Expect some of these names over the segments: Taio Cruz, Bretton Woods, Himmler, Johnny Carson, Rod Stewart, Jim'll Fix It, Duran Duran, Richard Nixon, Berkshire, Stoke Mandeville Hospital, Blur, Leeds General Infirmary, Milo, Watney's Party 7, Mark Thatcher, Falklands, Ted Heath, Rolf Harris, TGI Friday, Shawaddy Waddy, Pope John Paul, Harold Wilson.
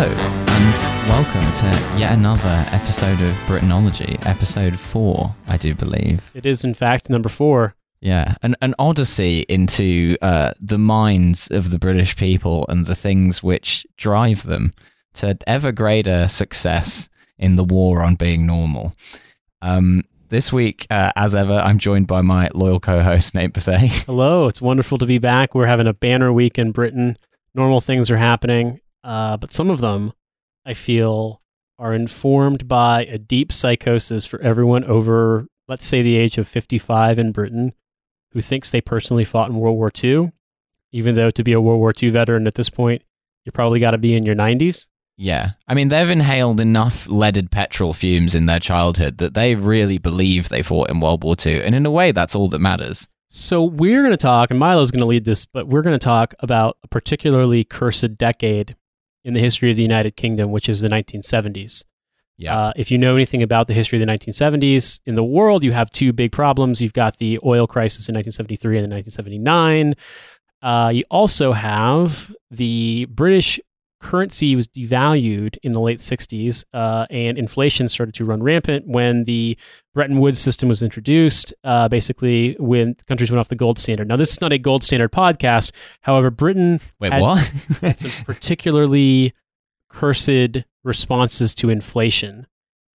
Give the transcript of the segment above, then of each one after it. Hello and welcome to yet another episode of Britainology, episode 4, I do believe. It is in fact number 4. Yeah, an odyssey into the minds of the British people and the things which drive them to ever greater success in the war on being normal. This week, as ever, I'm joined by my loyal co-host, Nate Bethay. Hello, it's wonderful to be back. We're having a banner week in Britain. Normal things are happening, but some of them, I feel, are informed by a deep psychosis for everyone over, let's say, the age of 55 in Britain, who thinks they personally fought in World War II, even though to be a World War II veteran at this point, you probably got to be in your 90s. Yeah. I mean, they've inhaled enough leaded petrol fumes in their childhood that they really believe they fought in World War II. And in a way, that's all that matters. So we're going to talk, and Milo's going to lead this, but we're going to talk about a particularly cursed decade in the history of the United Kingdom, which is the 1970s. Yeah. If you know anything about the history of the 1970s, in the world, you have two big problems. You've got the oil crisis in 1973 and in 1979. You also have the British currency was devalued in the late 60s, and inflation started to run rampant when the Bretton Woods system was introduced, basically when countries went off the gold standard. Now, this is not a gold standard podcast. However, Britain had some particularly cursed responses to inflation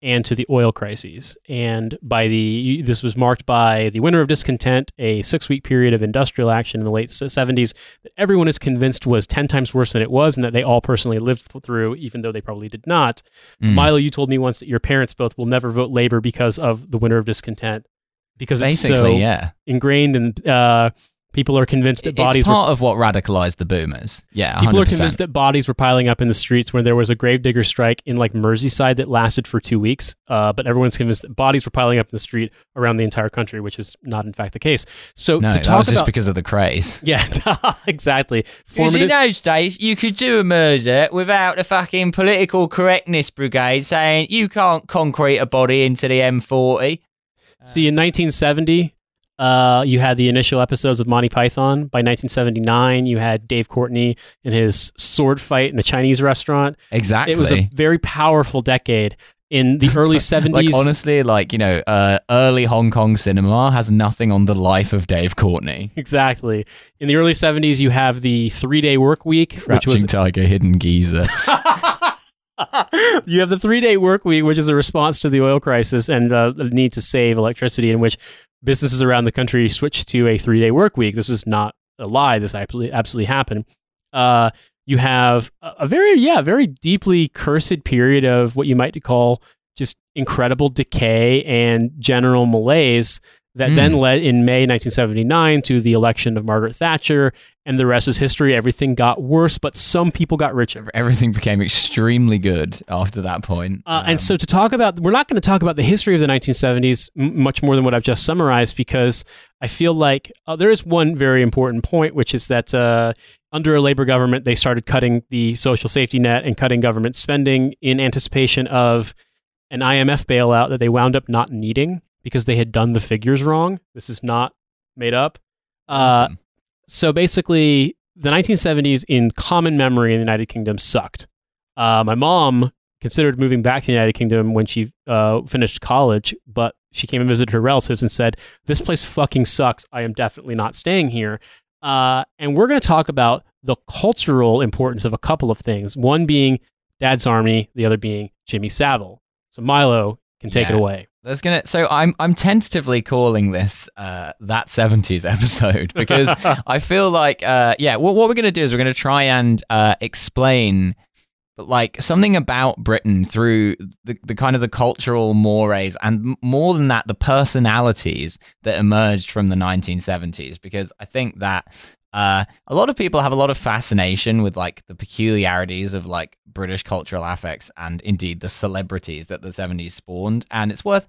and to the oil crises. And this was marked by the Winter of Discontent, a 6-week period of industrial action in the late 70s that everyone is convinced was 10 times worse than it was and that they all personally lived through, even though they probably did not. Mm. Milo, you told me once that your parents both will never vote Labour because of the Winter of Discontent, because it's so ingrained and people are convinced that bodies... It's part of what radicalized the boomers. Yeah, 100%. People are convinced that bodies were piling up in the streets when there was a gravedigger strike in like Merseyside that lasted for 2 weeks, but everyone's convinced that bodies were piling up in the street around the entire country, which is not in fact the case. So that was just because of the craze. Yeah, exactly. Because in those days, you could do a murder without the fucking political correctness brigade saying, you can't concrete a body into the M40. See, in 1970... you had the initial episodes of Monty Python. By 1979, you had Dave Courtney in his sword fight in a Chinese restaurant. Exactly. It was a very powerful decade in the early 70s. Early Hong Kong cinema has nothing on the life of Dave Courtney. Exactly. In the early 70s, you have the 3-day work week. Crouching Tiger, Hidden Geezer. You have the 3-day work week, which is a response to the oil crisis and the need to save electricity, in which businesses around the country switched to a 3-day work week. This is not a lie. This absolutely happened. You have a very deeply cursed period of what you might call just incredible decay and general malaise that then led in May 1979 to the election of Margaret Thatcher, and the rest is history. Everything got worse, but some people got richer. Everything became extremely good after that point. And so we're not going to talk about the history of the 1970s much more than what I've just summarized, because I feel like there is one very important point, which is that under a Labour government, they started cutting the social safety net and cutting government spending in anticipation of an IMF bailout that they wound up not needing, because they had done the figures wrong. This is not made up. Awesome. So basically, the 1970s in common memory in the United Kingdom sucked. My mom considered moving back to the United Kingdom when she finished college, but she came and visited her relatives and said, this place fucking sucks. I am definitely not staying here. And we're going to talk about the cultural importance of a couple of things, one being Dad's Army, the other being Jimmy Savile. So Milo can take it away. So I'm tentatively calling this that 70s episode, because I feel like what we're going to do is we're going to try and explain like something about Britain through the kind of the cultural mores, and more than that, the personalities that emerged from the 1970s, because I think that a lot of people have a lot of fascination with like the peculiarities of like British cultural affects and indeed the celebrities that the 70s spawned, and it's worth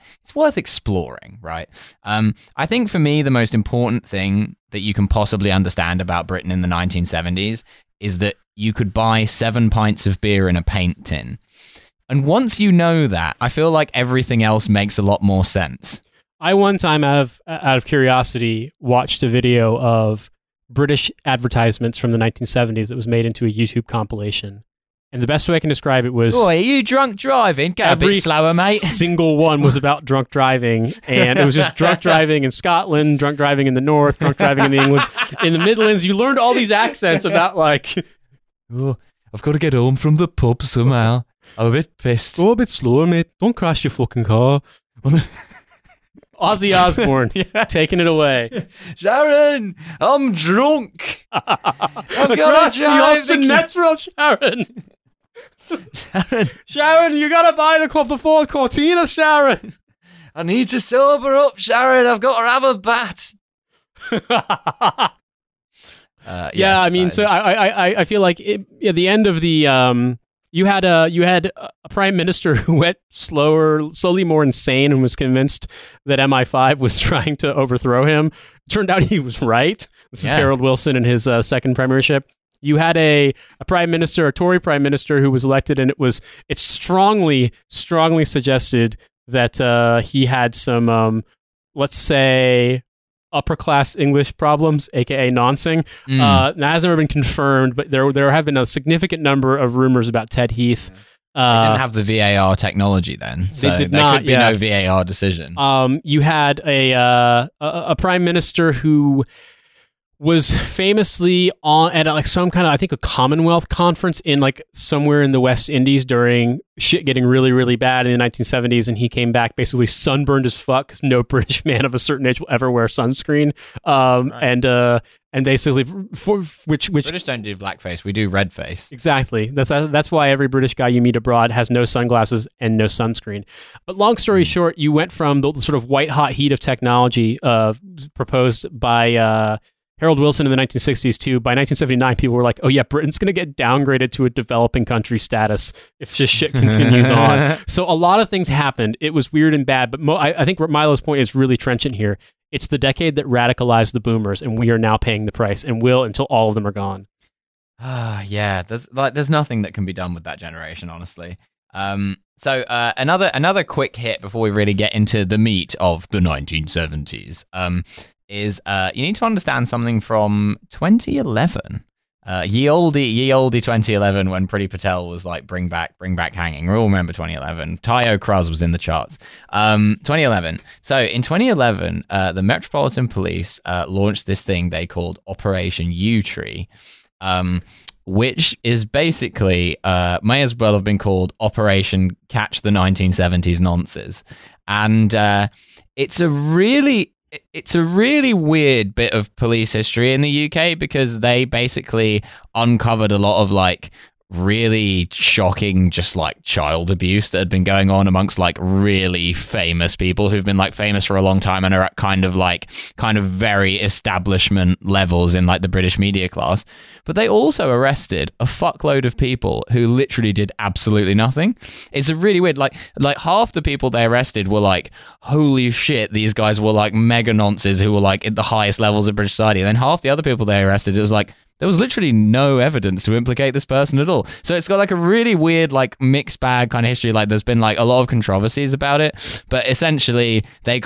exploring, right? I think for me the most important thing that you can possibly understand about Britain in the 1970s is that you could buy 7 pints of beer in a paint tin, and once you know that, I feel like everything else makes a lot more sense. I one time out of curiosity watched a video of British advertisements from the 1970s that was made into a YouTube compilation. And the best way I can describe it was... Boy, are you drunk driving? Go a bit slower, mate. Every single one was about drunk driving. And it was just drunk driving in Scotland, drunk driving in the North, drunk driving in the England. In the Midlands, you learned all these accents about like... Oh, I've got to get home from the pub somehow. I'm a bit pissed. Go a bit slower, mate. Don't crash your fucking car. Ozzy Osbourne, yeah. Taking it away. Sharon, I'm drunk. I've got to drive the natural Sharon. Sharon, you gotta buy the Ford Cortina, Sharon. I need to sober up, Sharon. I've got to have a bat. Yeah, I mean, so I feel like it, at the end of the you had a prime minister who went slowly more insane and was convinced that MI5 was trying to overthrow him. Turned out he was right. This is Harold Wilson in his second premiership. You had a prime minister, a Tory prime minister, who was elected, and it's strongly suggested that he had some, let's say, upper class English problems, aka noncing. That has never been confirmed, but there have been a significant number of rumors about Ted Heath. They didn't have the VAR technology then, so there could be no VAR decision. You had a prime minister who was famously at like some kind of, I think, a Commonwealth conference in like somewhere in the West Indies during shit getting really, really bad in the 1970s. And he came back basically sunburned as fuck, because no British man of a certain age will ever wear sunscreen. Right. And basically, which British don't do blackface, we do redface. Exactly. That's why every British guy you meet abroad has no sunglasses and no sunscreen. But long story short, you went from the sort of white hot heat of technology proposed by Harold Wilson in the 1960s too. By 1979, people were like, oh yeah, Britain's going to get downgraded to a developing country status if this shit continues on. So a lot of things happened. It was weird and bad, but I think Milo's point is really trenchant here. It's the decade that radicalized the boomers, and we are now paying the price, and will until all of them are gone. Yeah, there's nothing that can be done with that generation, honestly. So another quick hit before we really get into the meat of the 1970s. Is you need to understand something from 2011, ye olde 2011, when Priti Patel was like, bring back hanging. We all remember 2011. Taio Cruz was in the charts. 2011. So in 2011, the Metropolitan Police launched this thing they called Operation Yew Tree, which is basically may as well have been called Operation Catch the 1970s Nonces, and it's a really weird bit of police history in the UK, because they basically uncovered a lot of like really shocking, just like child abuse that had been going on amongst like really famous people who've been like famous for a long time and are at kind of very establishment levels in like the British media class. But they also arrested a fuckload of people who literally did absolutely nothing. It's a really weird, like half the people they arrested were like, holy shit, these guys were like mega nonces who were like at the highest levels of British society. And then half the other people they arrested, it was like, there was literally no evidence to implicate this person at all. So it's got like a really weird, like mixed bag kind of history. Like there's been like a lot of controversies about it, but essentially they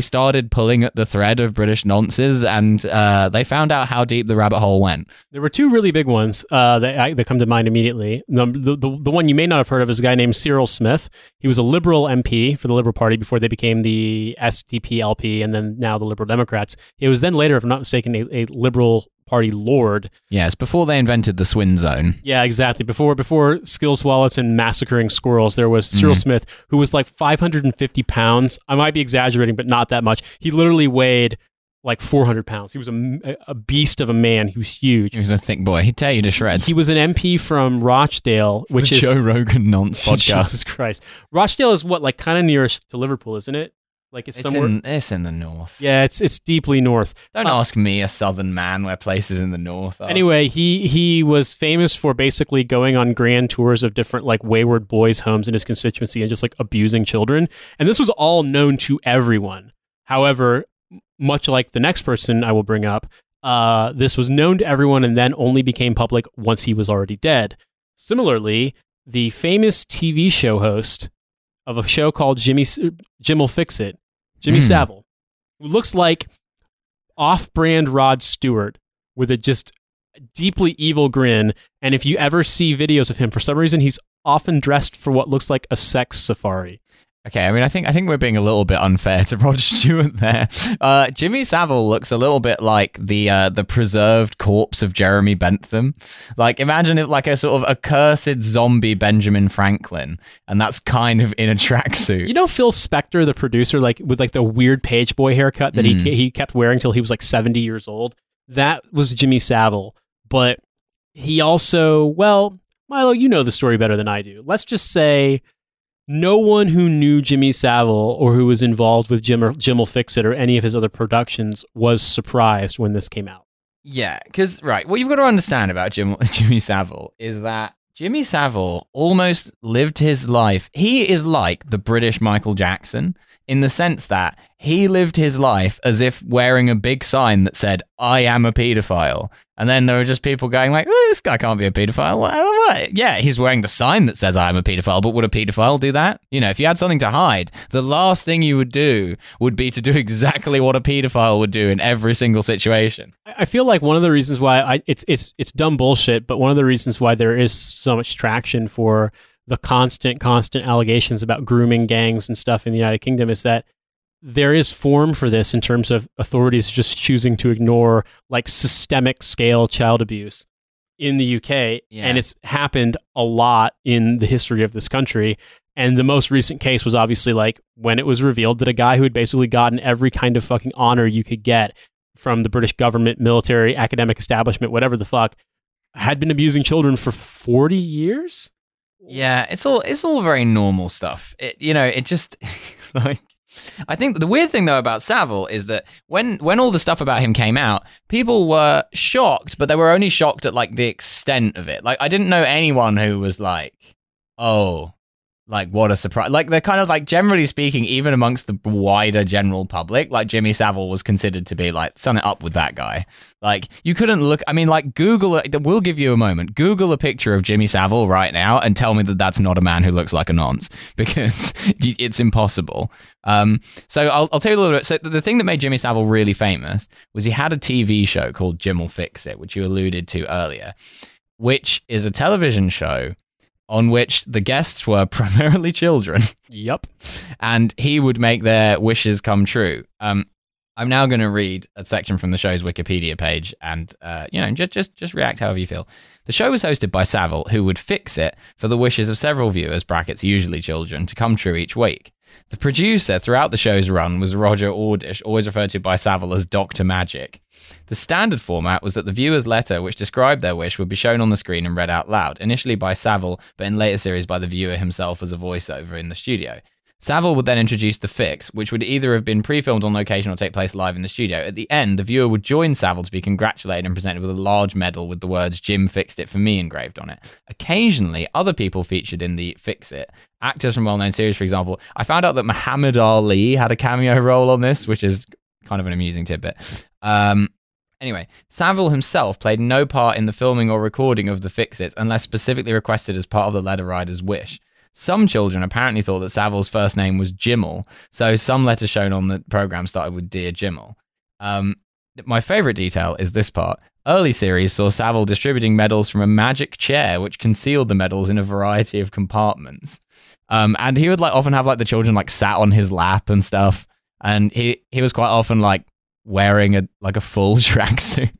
started pulling at the thread of British nonces, and they found out how deep the rabbit hole went. There were two really big ones that come to mind immediately. The one you may not have heard of is a guy named Cyril Smith. He was a Liberal MP for the Liberal Party before they became the SDP-LP and then now the Liberal Democrats. It was then later, if I'm not mistaken, a Liberal Party lord. Yes, before they invented the Swin Zone. Yeah, exactly. Before Skills Wallets and massacring squirrels, there was Cyril Smith, who was like 550 pounds. I might be exaggerating, but not that much. He literally weighed like 400 pounds. He was a beast of a man. He was huge. He was a thick boy. He'd tear you to shreds. He was an MP from Rochdale, which is... Joe Rogan nonce podcast. Jesus Christ. Rochdale is what, like kind of nearest to Liverpool, isn't it? Like it's somewhere. It's in the north. Yeah, it's deeply north. Don't ask me, a southern man, where places in the north are. Anyway, he was famous for basically going on grand tours of different like wayward boys' homes in his constituency and just like abusing children. And this was all known to everyone. However, much like the next person I will bring up, this was known to everyone and then only became public once he was already dead. Similarly, the famous TV show host of a show called Jim'll Fix It, Jimmy Savile, who looks like off-brand Rod Stewart with a just deeply evil grin. And if you ever see videos of him, for some reason, he's often dressed for what looks like a sex safari. Okay, I mean, I think we're being a little bit unfair to Rod Stewart there. Jimmy Savile looks a little bit like the preserved corpse of Jeremy Bentham. Like, imagine it like a sort of accursed zombie Benjamin Franklin, and that's kind of in a tracksuit. You know, Phil Spector, the producer, like with like the weird page boy haircut that he kept wearing till he was like 70 years old. That was Jimmy Savile, but he also, well, Milo, you know the story better than I do. Let's just say, no one who knew Jimmy Savile or who was involved with Jim or Jim'll Fix It or any of his other productions was surprised when this came out. Yeah, because, right, what you've got to understand about Jimmy Savile is that Jimmy Savile almost lived his life. He is like the British Michael Jackson in the sense that he lived his life as if wearing a big sign that said, I am a pedophile. And then there were just people going like, oh, this guy can't be a pedophile. What? Yeah, he's wearing the sign that says I am a pedophile, but would a pedophile do that? You know, if you had something to hide, the last thing you would do would be to do exactly what a pedophile would do in every single situation. I feel like one of the reasons why it's dumb bullshit, but one of the reasons why there is so much traction for the constant allegations about grooming gangs and stuff in the United Kingdom is that there is form for this in terms of authorities just choosing to ignore like systemic scale child abuse in the UK. Yeah. And it's happened a lot in the history of this country. And the most recent case was obviously like when it was revealed that a guy who had basically gotten every kind of fucking honor you could get from the British government, military, academic establishment, whatever the fuck, had been abusing children for 40 years. Yeah, it's all very normal stuff. It just like, I think the weird thing though about Savile is that when all the stuff about him came out, people were shocked, but they were only shocked at like the extent of it. Like, I didn't know anyone who was like, oh, like what a surprise. Like, they're kind of like, generally speaking, even amongst the wider general public, like Jimmy Savile was considered to be like, something up with that guy. Like, you couldn't look, I mean, like Google, we'll give you a moment, Google a picture of Jimmy Savile right now and tell me that that's not a man who looks like a nonce, because it's impossible. So I'll tell you a little bit. So the thing that made Jimmy Savile really famous was he had a TV show called Jim'll Fix It, which you alluded to earlier, which is a television show on which the guests were primarily children. Yep. And he would make their wishes come true. I'm now going to read a section from the show's Wikipedia page and, just react however you feel. The show was hosted by Savile, who would fix it for the wishes of several viewers, brackets, usually children, to come true each week. The producer throughout the show's run was Roger Ordish, always referred to by Savile as Dr. Magic. The standard format was that the viewer's letter, which described their wish, would be shown on the screen and read out loud, initially by Savile, but in later series by the viewer himself as a voiceover in the studio. Savile would then introduce the fix, which would either have been pre-filmed on location or take place live in the studio. At the end, the viewer would join Savile to be congratulated and presented with a large medal with the words, Jim fixed it for me, engraved on it. Occasionally, other people featured in the Fix It. Actors from well-known series, for example. I found out that Muhammad Ali had a cameo role on this, which is kind of an amusing tidbit. Anyway, Savile himself played no part in the filming or recording of the Fix It unless specifically requested as part of the letter writer's wish. Some children apparently thought that Savile's first name was Jim'll, so some letters shown on the program started with Dear Jim'll. My favourite detail is this part. Early series saw Savile distributing medals from a magic chair, which concealed the medals in a variety of compartments. And he would like often have like the children like sat on his lap and stuff. And he was quite often like wearing a full tracksuit.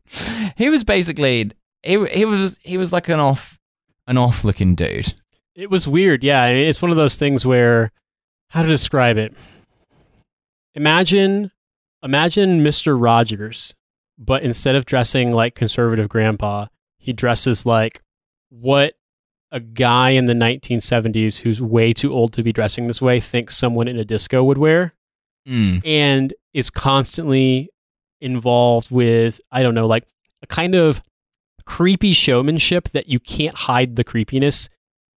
He was basically he was like an off looking dude. It was weird, yeah. It's one of those things where, how to describe it? Imagine Mr. Rogers, but instead of dressing like conservative grandpa, he dresses like what a guy in the 1970s who's way too old to be dressing this way thinks someone in a disco would wear, and is constantly involved with, I don't know, like a kind of creepy showmanship that you can't hide the creepiness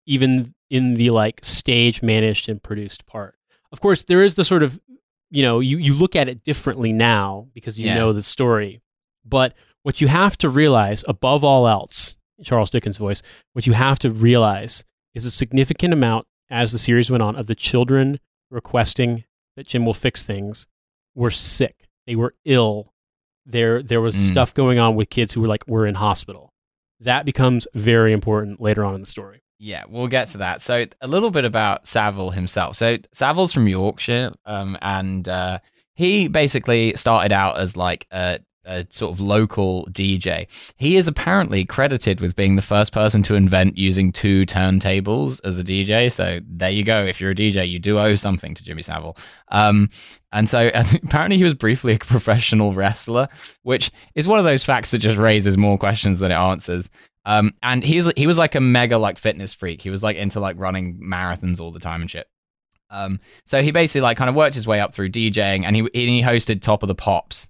even in the like stage managed and produced part. Of course, there is the sort of, you look at it differently now because you know the story. But what you have to realize above all else, Charles Dickens' voice, what you have to realize is a significant amount as the series went on of the children requesting that Jim'll fix things were sick. They were ill. there was stuff going on with kids who were like, were in hospital. That becomes very important later on in the story. Yeah, we'll get to that. So a little bit about Savile himself. So Savile's from Yorkshire, and he basically started out as like a sort of local DJ. He is apparently credited with being the first person to invent using two turntables as a DJ. So there you go. If you're a DJ, you do owe something to Jimmy Savile. And so apparently he was briefly a professional wrestler, which is one of those facts that just raises more questions than it answers. And he was like a mega like fitness freak. He was like into like running marathons all the time and shit. So he basically like kind of worked his way up through DJing, and he hosted Top of the Pops,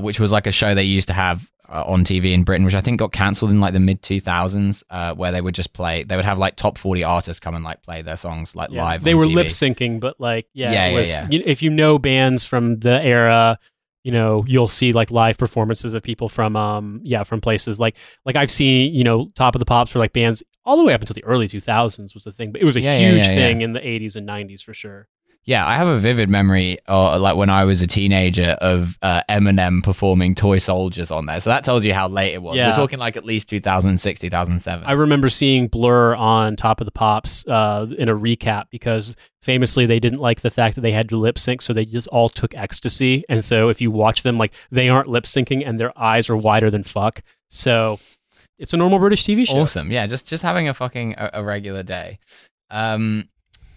which was like a show they used to have on TV in Britain, which I think got cancelled in like the mid 2000s, where they would just play. They would have like top 40 artists come and like play their songs like live. They were lip syncing, but like it was. If you know bands from the era, you know, you'll see like live performances of people from places like I've seen, you know, Top of the Pops for like bands all the way up until the early 2000s was the thing, but it was a huge thing in the 80s and 90s for sure. Yeah, I have a vivid memory, like when I was a teenager, of Eminem performing Toy Soldiers on there. So that tells you how late it was. Yeah. We're talking like at least 2006, 2007. I remember seeing Blur on Top of the Pops in a recap, because famously they didn't like the fact that they had to lip sync, so they just all took ecstasy. And so if you watch them, like they aren't lip syncing and their eyes are wider than fuck. So it's a normal British TV show. Awesome. Yeah, just having a fucking a regular day.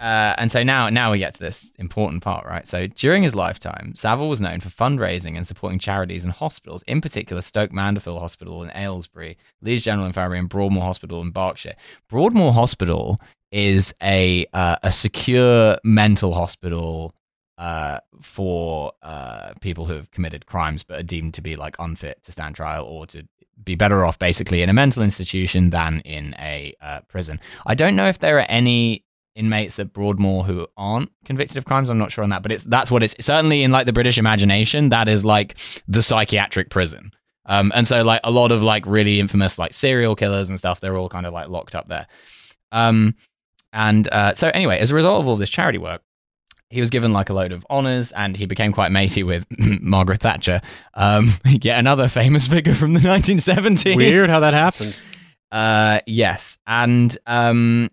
And so now we get to this important part, right? So during his lifetime, Savile was known for fundraising and supporting charities and hospitals, in particular Stoke Mandeville Hospital in Aylesbury, Leeds General Infirmary, and Broadmoor Hospital in Berkshire. Broadmoor Hospital is a secure mental hospital for people who have committed crimes but are deemed to be like unfit to stand trial, or to be better off basically in a mental institution than in a prison. I don't know if there are any inmates at Broadmoor who aren't convicted of crimes. I'm not sure on that, but that's what it's certainly in like the British imagination. That is like the psychiatric prison. And so like a lot of like really infamous like serial killers and stuff, they're all kind of like locked up there. So anyway, as a result of all this charity work, he was given like a load of honors, and he became quite matey with Margaret Thatcher. Yet another famous figure from the 1970s. Weird how that happens. Yes. And,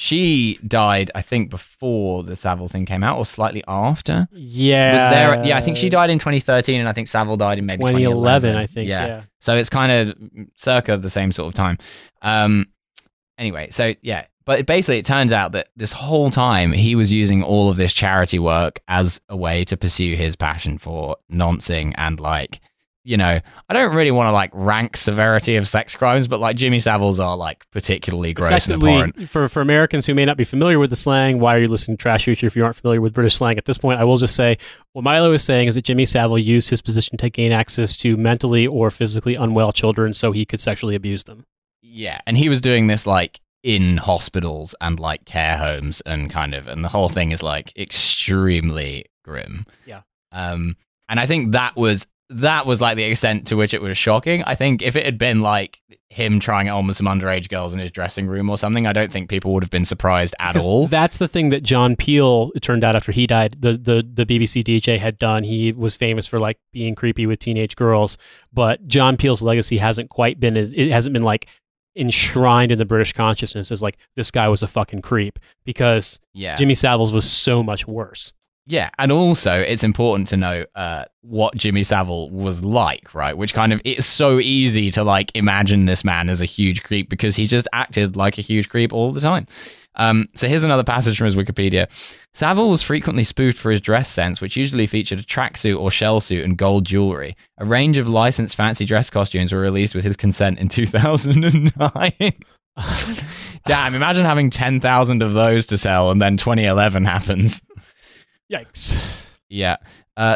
she died, I think, before the Savile thing came out, or slightly after. Yeah. I think she died in 2013, and I think Savile died in maybe 2011, I think. Yeah. So it's kind of circa the same sort of time. Anyway, so yeah. But basically, it turns out that this whole time, he was using all of this charity work as a way to pursue his passion for noncing and like, you know, I don't really want to like rank severity of sex crimes, but like Jimmy Savile's are like particularly gross and abhorrent. For Americans who may not be familiar with the slang, why are you listening to Trash Future if you aren't familiar with British slang at this point? I will just say what Milo is saying is that Jimmy Savile used his position to gain access to mentally or physically unwell children so he could sexually abuse them. Yeah, and he was doing this like in hospitals and like care homes and the whole thing is like extremely grim. Yeah. And I think that was like the extent to which it was shocking. I think if it had been like him trying it on with some underage girls in his dressing room or something, I don't think people would have been surprised at all. That's the thing that John Peel, it turned out after he died, the BBC DJ had done. He was famous for like being creepy with teenage girls, but John Peel's legacy hasn't been like enshrined in the British consciousness as like, this guy was a fucking creep, because Jimmy Savile's was so much worse. Yeah, and also it's important to know what Jimmy Savile was like, right? Which kind of, it's so easy to like imagine this man as a huge creep because he just acted like a huge creep all the time. So here's another passage from his Wikipedia. Savile was frequently spoofed for his dress sense, which usually featured a tracksuit or shell suit and gold jewelry. A range of licensed fancy dress costumes were released with his consent in 2009. Damn, imagine having 10,000 of those to sell and then 2011 happens. Yikes. Yeah.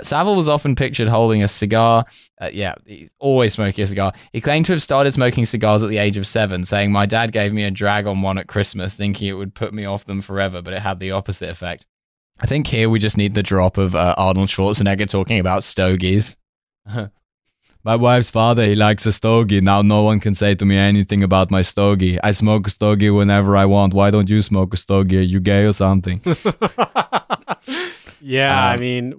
Savile was often pictured holding a cigar. He's always smoking a cigar. He claimed to have started smoking cigars at the age of 7, saying, "My dad gave me a drag on one at Christmas, thinking it would put me off them forever, but it had the opposite effect." I think here we just need the drop of Arnold Schwarzenegger talking about stogies. "My wife's father, he likes a stogie. Now no one can say to me anything about my stogie. I smoke a stogie whenever I want. Why don't you smoke a stogie? Are you gay or something?" Yeah, I mean,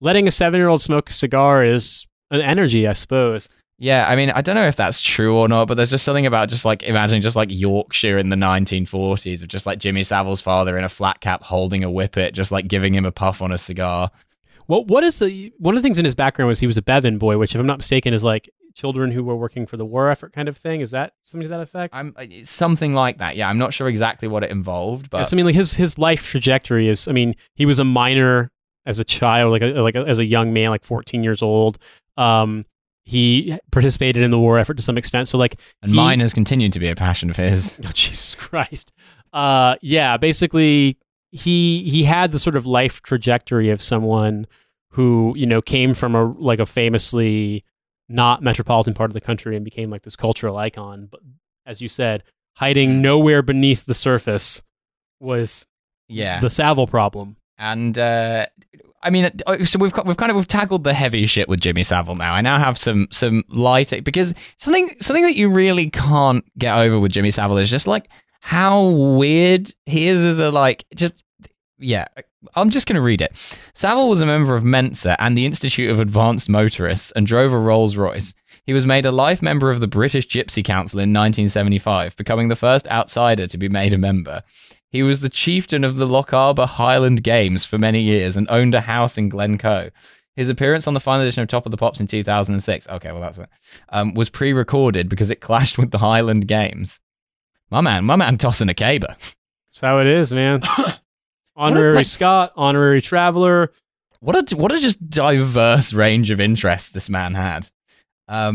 letting a 7-year-old smoke a cigar is an energy, I suppose. Yeah, I mean, I don't know if that's true or not, but there's just something about just like imagining just like Yorkshire in the 1940s of just like Jimmy Savile's father in a flat cap holding a whippet, just like giving him a puff on a cigar. Well, one of the things in his background was he was a Bevan boy, which, if I'm not mistaken, is like children who were working for the war effort kind of thing. Is that something to that effect? Something like that. Yeah, I'm not sure exactly what it involved, but yes, I mean, like his life trajectory is. I mean, he was a miner as a child, as a young man, like 14 years old. He participated in the war effort to some extent. So, mine has continued to be a passion of his. Oh, Jesus Christ. Yeah, basically, he had the sort of life trajectory of someone who, you know, came from a famously not metropolitan part of the country and became like this cultural icon. But as you said, hiding nowhere beneath the surface was the Savile problem. And I mean, so we've tackled the heavy shit with Jimmy Savile now. I now have some lighter, because something that you really can't get over with Jimmy Savile is just like how weird he is as a I'm just going to read it. Savile was a member of Mensa and the Institute of Advanced Motorists and drove a Rolls-Royce. He was made a life member of the British Gypsy Council in 1975, becoming the first outsider to be made a member. He was the chieftain of the Lochaber Highland Games for many years and owned a house in Glencoe. His appearance on the final edition of Top of the Pops in 2006, okay, well that's it, was pre-recorded because it clashed with the Highland Games. My man tossing a caber. That's how it is, man. Honorary Scot, honorary traveler. What a just diverse range of interests this man had. So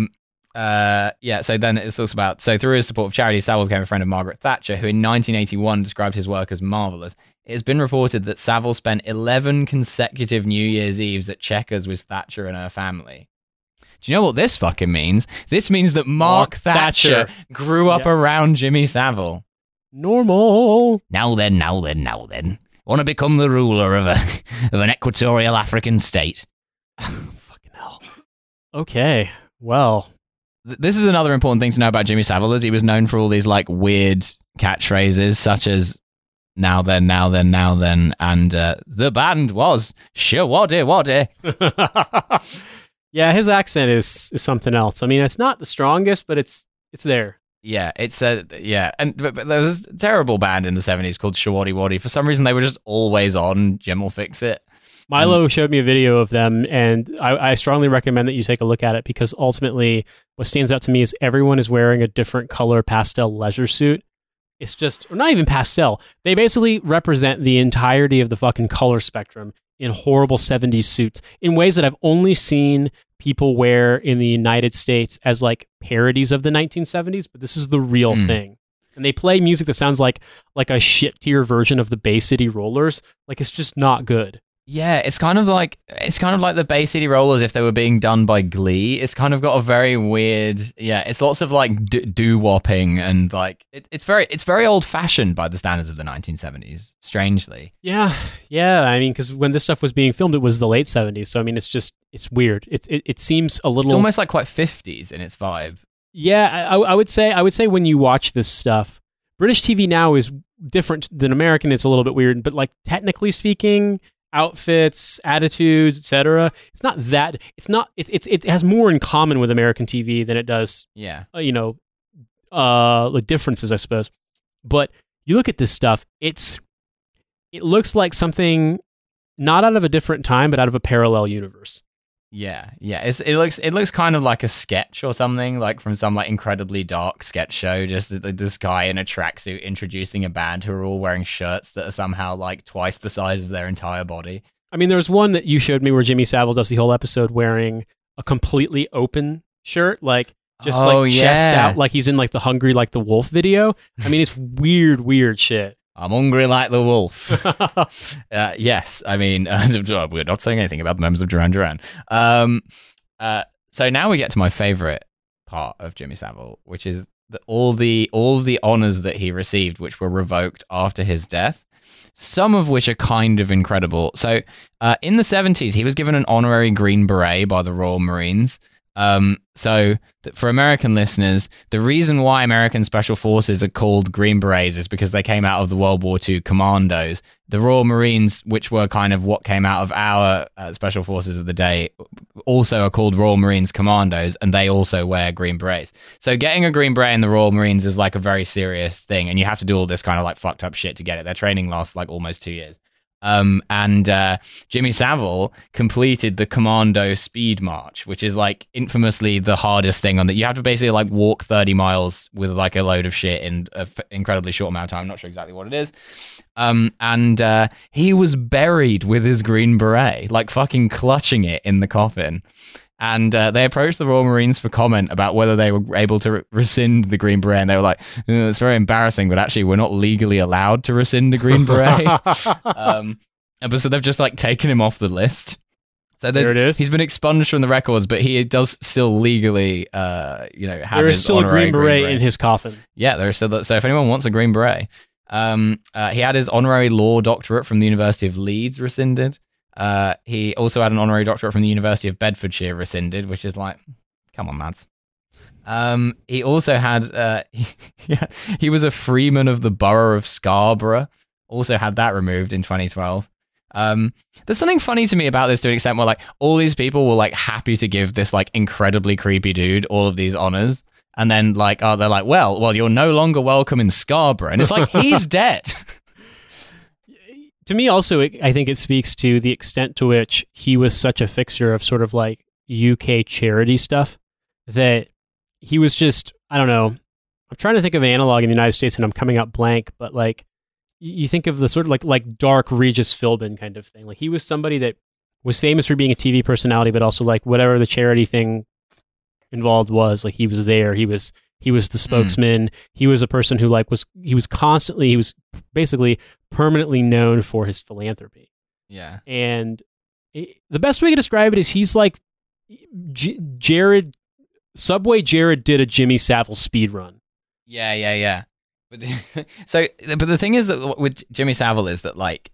then it talks about, so through his support of charity, Savile became a friend of Margaret Thatcher, who in 1981 described his work as marvellous. It has been reported that Savile spent 11 consecutive New Year's Eves at checkers with Thatcher and her family. Do you know what this fucking means? This means that Mark Thatcher grew up around Jimmy Savile. Normal. Now then. Want to become the ruler of an equatorial African state. Fucking hell. Okay, well. This is another important thing to know about Jimmy Savile, is he was known for all these like weird catchphrases such as now then, and the band was Shawaddy Waddy. Yeah, his accent is something else. I mean, it's not the strongest, but it's there. Yeah, but there was a terrible band in the 70s called Shawaddy Waddy. For some reason, they were just always on Jim'll Fix It. Milo showed me a video of them, and I strongly recommend that you take a look at it, because ultimately what stands out to me is everyone is wearing a different color pastel leisure suit. It's just, or not even pastel. They basically represent the entirety of the fucking color spectrum in horrible 70s suits in ways that I've only seen people wear in the United States as like parodies of the 1970s, but this is the real thing. And they play music that sounds like a shit tier version of the Bay City Rollers. Like, it's just not good. Yeah, it's kind of like the Bay City Rollers if they were being done by Glee. It's kind of got a very weird, it's lots of like doo-wopping and like it's very old fashioned by the standards of the 1970s, strangely. Yeah, I mean, cuz when this stuff was being filmed it was the late 70s. So I mean, it's weird. It seems a little, it's almost like quite 50s in its vibe. Yeah, I would say when you watch this stuff, British TV now is different than American. It's a little bit weird, but like technically speaking, outfits, attitudes, etc. It's not that. It has more in common with American TV than it does. Yeah. The differences, I suppose. But you look at this stuff. It looks like something not out of a different time, but out of a parallel universe. Yeah. It looks kind of like a sketch or something, like from some like incredibly dark sketch show. Just this guy in a tracksuit introducing a band who are all wearing shirts that are somehow like twice the size of their entire body. I mean, there was one that you showed me where Jimmy Savile does the whole episode wearing a completely open shirt, like just chest out, like he's in like the Hungry Like the Wolf video. I mean, it's weird shit. I'm hungry like the wolf. Yes, I mean, we're not saying anything about the members of Duran Duran. So now we get to my favorite part of Jimmy Savile, which is all the honors that he received, which were revoked after his death, some of which are kind of incredible. So in the 70s, he was given an honorary Green Beret by the Royal Marines. For American listeners, the reason why American Special Forces are called Green Berets is because they came out of the World War II commandos. The Royal Marines, which were kind of what came out of our Special Forces of the day, also are called Royal Marines Commandos, and they also wear Green Berets. So getting a Green Beret in the Royal Marines is like a very serious thing, and you have to do all this kind of like fucked up shit to get it. Their training lasts like almost 2 years. Jimmy Savile completed the Commando Speed March, which is like infamously the hardest thing on that. You have to basically like walk 30 miles with like a load of shit in an incredibly short amount of time. I'm not sure exactly what it is. He was buried with his Green Beret, like fucking clutching it in the coffin. And they approached the Royal Marines for comment about whether they were able to rescind the Green Beret. And they were like, it's very embarrassing, but actually we're not legally allowed to rescind the Green Beret. So they've just like taken him off the list. So there it is. He's been expunged from the records, but he does still legally, have there is still a Green Beret in his coffin. Yeah, there is still that. So if anyone wants a Green Beret, he had his honorary law doctorate from the University of Leeds rescinded. He also had an honorary doctorate from the University of Bedfordshire rescinded, which is like, come on, lads. He also had, he was a freeman of the borough of Scarborough, also had that removed in 2012. There's something funny to me about this to an extent where like all these people were like happy to give this like incredibly creepy dude all of these honors. And then like, they're like, well, you're no longer welcome in Scarborough. And it's like, he's dead. To me, also, I think it speaks to the extent to which he was such a fixture of sort of like UK charity stuff that he was just, I don't know, I'm trying to think of an analog in the United States and I'm coming up blank, but like you think of the sort of like dark Regis Philbin kind of thing. Like he was somebody that was famous for being a TV personality, but also like whatever the charity thing involved was, like he was there, he was the spokesman. He was a person who like was basically permanently known for his philanthropy. Yeah. And the best way to describe it is he's like Subway Jared did a Jimmy Savile speed run. Yeah. But the thing is that with Jimmy Savile is that like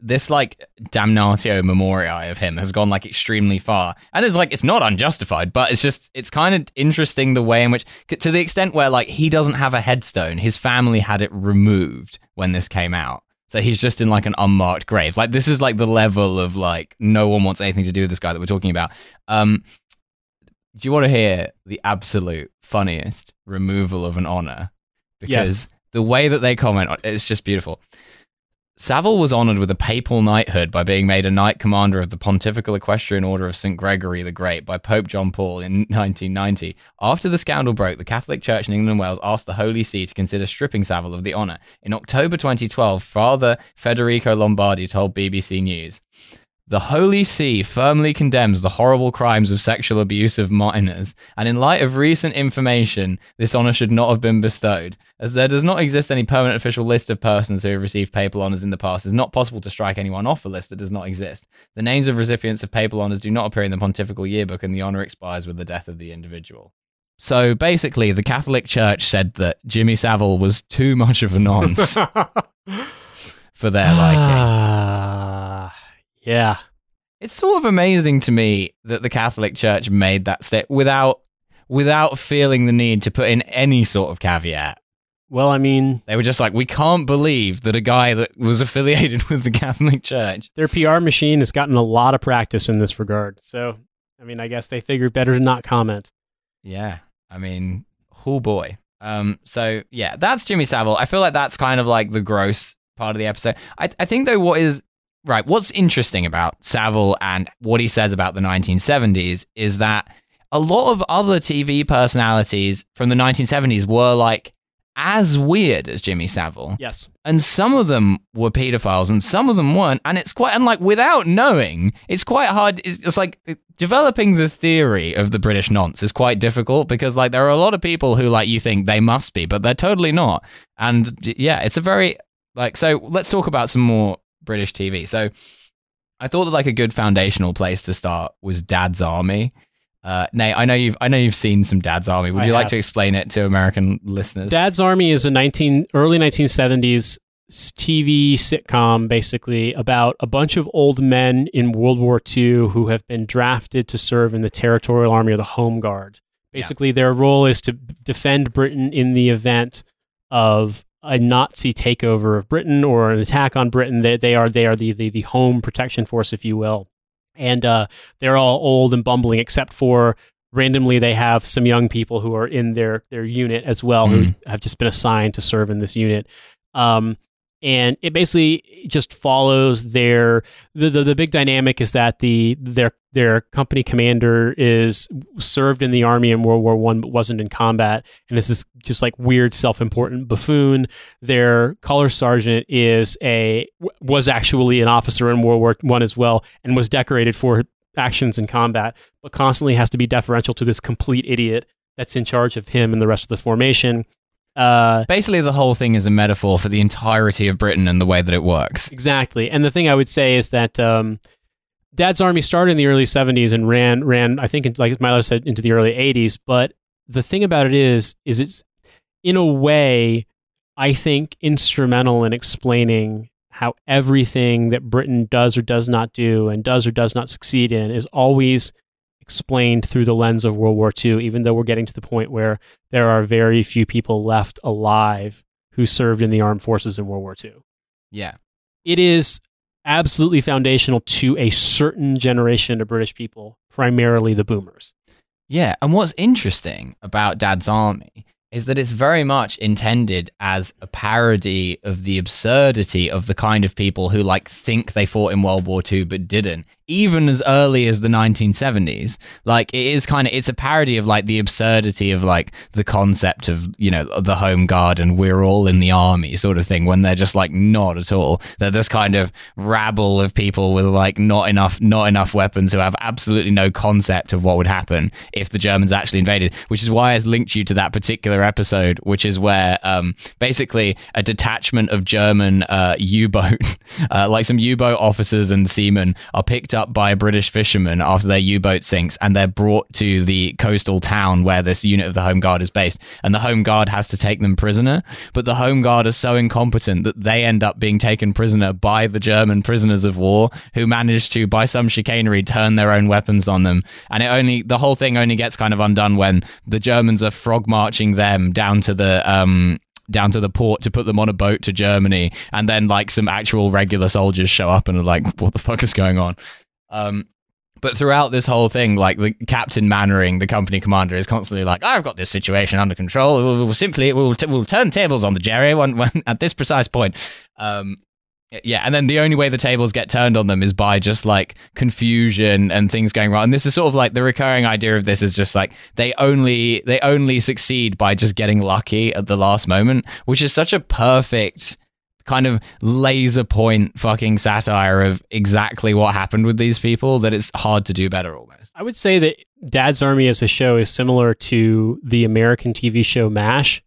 this like damnatio memoriae of him has gone like extremely far, and it's like it's not unjustified, but it's just it's kind of interesting the way in which, to the extent where like he doesn't have a headstone, his family had it removed when this came out, so he's just in like an unmarked grave. Like this is like the level of like no one wants anything to do with this guy that we're talking about. Do you want to hear the absolute funniest removal of an honor? Because yes. The way that they comment, it's just beautiful. Savile was honoured with a papal knighthood by being made a Knight Commander of the Pontifical Equestrian Order of St. Gregory the Great by Pope John Paul in 1990. After the scandal broke, the Catholic Church in England and Wales asked the Holy See to consider stripping Savile of the honour. In October 2012, Father Federico Lombardi told BBC News, "The Holy See firmly condemns the horrible crimes of sexual abuse of minors, and in light of recent information, this honour should not have been bestowed. As there does not exist any permanent official list of persons who have received papal honours in the past, it is not possible to strike anyone off a list that does not exist. The names of recipients of papal honours do not appear in the Pontifical Yearbook, and the honour expires with the death of the individual." So basically, the Catholic Church said that Jimmy Savile was too much of a nonce for their liking. Yeah. It's sort of amazing to me that the Catholic Church made that step without feeling the need to put in any sort of caveat. Well, I mean, they were just like, we can't believe that a guy that was affiliated with the Catholic Church. Their PR machine has gotten a lot of practice in this regard. So, I mean, I guess they figured better to not comment. Yeah. I mean, oh boy. That's Jimmy Savile. I feel like that's kind of like the gross part of the episode. I think though what's interesting about Savile and what he says about the 1970s is that a lot of other TV personalities from the 1970s were like as weird as Jimmy Savile. Yes. And some of them were pedophiles and some of them weren't. And it's quite, and like without knowing, it's quite hard. It's like developing the theory of the British nonce is quite difficult because like there are a lot of people who like you think they must be, but they're totally not. And yeah, it's a very like, so let's talk about some more British TV. So I thought that like a good foundational place to start was Dad's Army. Nate, I know you've seen some Dad's Army. Would you like to explain it to American listeners? Dad's Army is a early 1970s TV sitcom, basically, about a bunch of old men in World War II who have been drafted to serve in the Territorial Army or the Home Guard. Basically, their role is to defend Britain in the event of a Nazi takeover of Britain or an attack on Britain. They are the home protection force, if you will. And they're all old and bumbling, except for randomly they have some young people who are in their unit as well, who have just been assigned to serve in this unit. And it basically just follows the big dynamic is that their company commander is served in the army in World War I but wasn't in combat, and this is just like weird self-important buffoon. Their color sergeant was actually an officer in World War I as well and was decorated for actions in combat, but constantly has to be deferential to this complete idiot that's in charge of him and the rest of the formation. Basically, the whole thing is a metaphor for the entirety of Britain and the way that it works. Exactly. And the thing I would say is that Dad's Army started in the early 70s and ran, I think, like Milo said, into the early 80s. But the thing about it is it's, in a way, I think, instrumental in explaining how everything that Britain does or does not do and does or does not succeed in is always explained through the lens of World War II, even though we're getting to the point where there are very few people left alive who served in the armed forces in World War II. Yeah. It is absolutely foundational to a certain generation of British people, primarily the boomers. Yeah. And what's interesting about Dad's Army is that it's very much intended as a parody of the absurdity of the kind of people who like think they fought in World War II but didn't, even as early as the 1970s. Like it's a parody of like the absurdity of like the concept of, you know, the Home Guard and we're all in the army sort of thing, when they're just like not at all. They're this kind of rabble of people with like not enough weapons who have absolutely no concept of what would happen if the Germans actually invaded, which is why I linked you to that particular episode, which is where basically a detachment of German some U-boat officers and seamen are picked up by British fishermen after their U-boat sinks, and they're brought to the coastal town where this unit of the Home Guard is based, and the Home Guard has to take them prisoner, but the Home Guard are so incompetent that they end up being taken prisoner by the German prisoners of war, who manage to, by some chicanery, turn their own weapons on them, and the whole thing only gets kind of undone when the Germans are frog marching them down to the port to put them on a boat to Germany, and then like some actual regular soldiers show up and are like, what the fuck is going on? But throughout this whole thing, like the Captain Mannering, the company commander, is constantly like, I've got this situation under control. We'll turn tables on the Jerry when at this precise point. Yeah, and then the only way the tables get turned on them is by just like confusion and things going wrong. And this is sort of like the recurring idea of this is just like they only succeed by just getting lucky at the last moment, which is such a perfect kind of laser point fucking satire of exactly what happened with these people that it's hard to do better almost. I would say that Dad's Army as a show is similar to the American TV show MASH,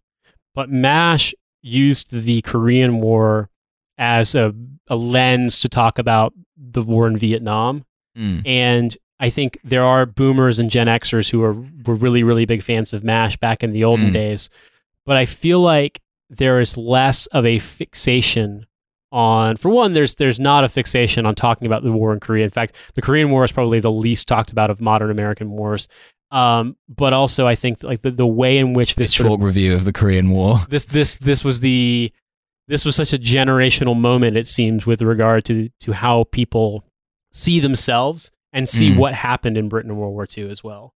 but MASH used the Korean War as a lens to talk about the war in Vietnam. And I think there are boomers and Gen Xers who were really, really big fans of MASH back in the olden days. But I feel like there is less of a fixation on, for one, there's not a fixation on talking about the war in Korea. In fact, the Korean War is probably the least talked about of modern American wars. But also I think like the way in which this short review of the Korean War, this was such a generational moment, it seems, with regard to how people see themselves and see what happened in Britain in World War II as well.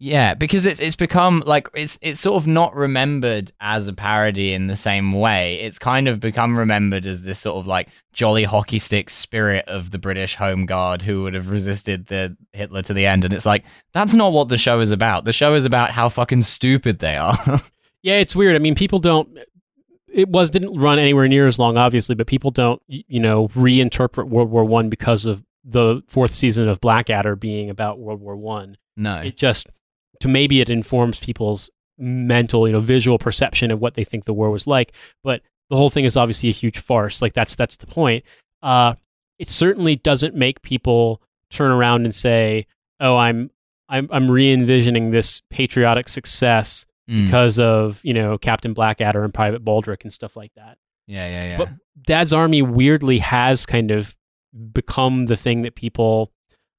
Yeah, because it's become like it's sort of not remembered as a parody in the same way. It's kind of become remembered as this sort of like jolly hockey stick spirit of the British Home Guard who would have resisted the Hitler to the end. And it's like, that's not what the show is about. The show is about how fucking stupid they are. Yeah, it's weird. I mean, people don't... It didn't run anywhere near as long, obviously, but people don't, you know, reinterpret World War One because of the fourth season of Blackadder being about World War One. No, it just maybe it informs people's mental, you know, visual perception of what they think the war was like. But the whole thing is obviously a huge farce. Like that's the point. It certainly doesn't make people turn around and say, "Oh, I'm re-envisioning this patriotic success." Because of, you know, Captain Blackadder and Private Baldrick and stuff like that. Yeah. But Dad's Army weirdly has kind of become the thing that people,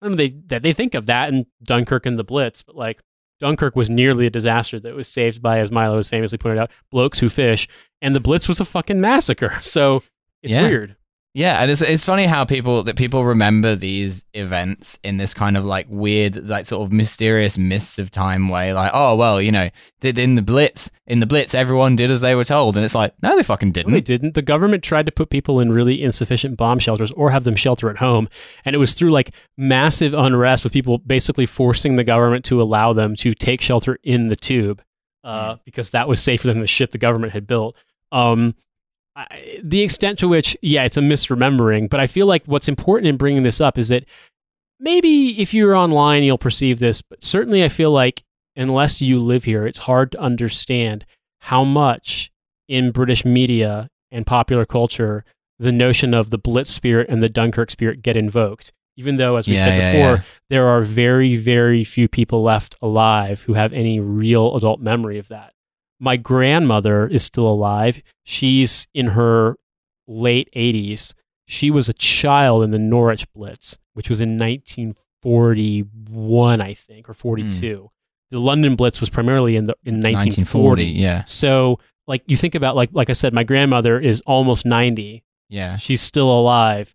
I don't know, they think of that in Dunkirk and the Blitz, but like Dunkirk was nearly a disaster that was saved by, as Milo has famously pointed out, blokes who fish, and the Blitz was a fucking massacre. So it's weird. Yeah, and it's funny how people remember these events in this kind of like weird, like sort of mysterious mists of time way. Like, oh well, you know, in the Blitz, everyone did as they were told, and it's like, no, they fucking didn't. No, they didn't. The government tried to put people in really insufficient bomb shelters or have them shelter at home, and it was through like massive unrest with people basically forcing the government to allow them to take shelter in the tube, because that was safer than the shit the government had built. The extent to which, it's a misremembering, but I feel like what's important in bringing this up is that maybe if you're online, you'll perceive this, but certainly I feel like unless you live here, it's hard to understand how much in British media and popular culture, the notion of the Blitz spirit and the Dunkirk spirit get invoked. Even though, as we said before, there are very, very few people left alive who have any real adult memory of that. My grandmother is still alive. She's in her late 80s. She was a child in the Norwich Blitz, which was in 1941, I think, or 42. Mm. The London Blitz was primarily in 1940. So, like, you think about, like I said, my grandmother is almost 90. Yeah. She's still alive.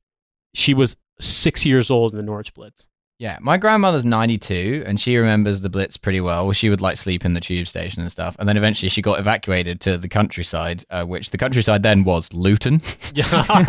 She was 6 years old in the Norwich Blitz. Yeah, my grandmother's 92, and she remembers the Blitz pretty well. She would, like, sleep in the tube station and stuff. And then eventually she got evacuated to the countryside, which the countryside then was Luton. Yikes.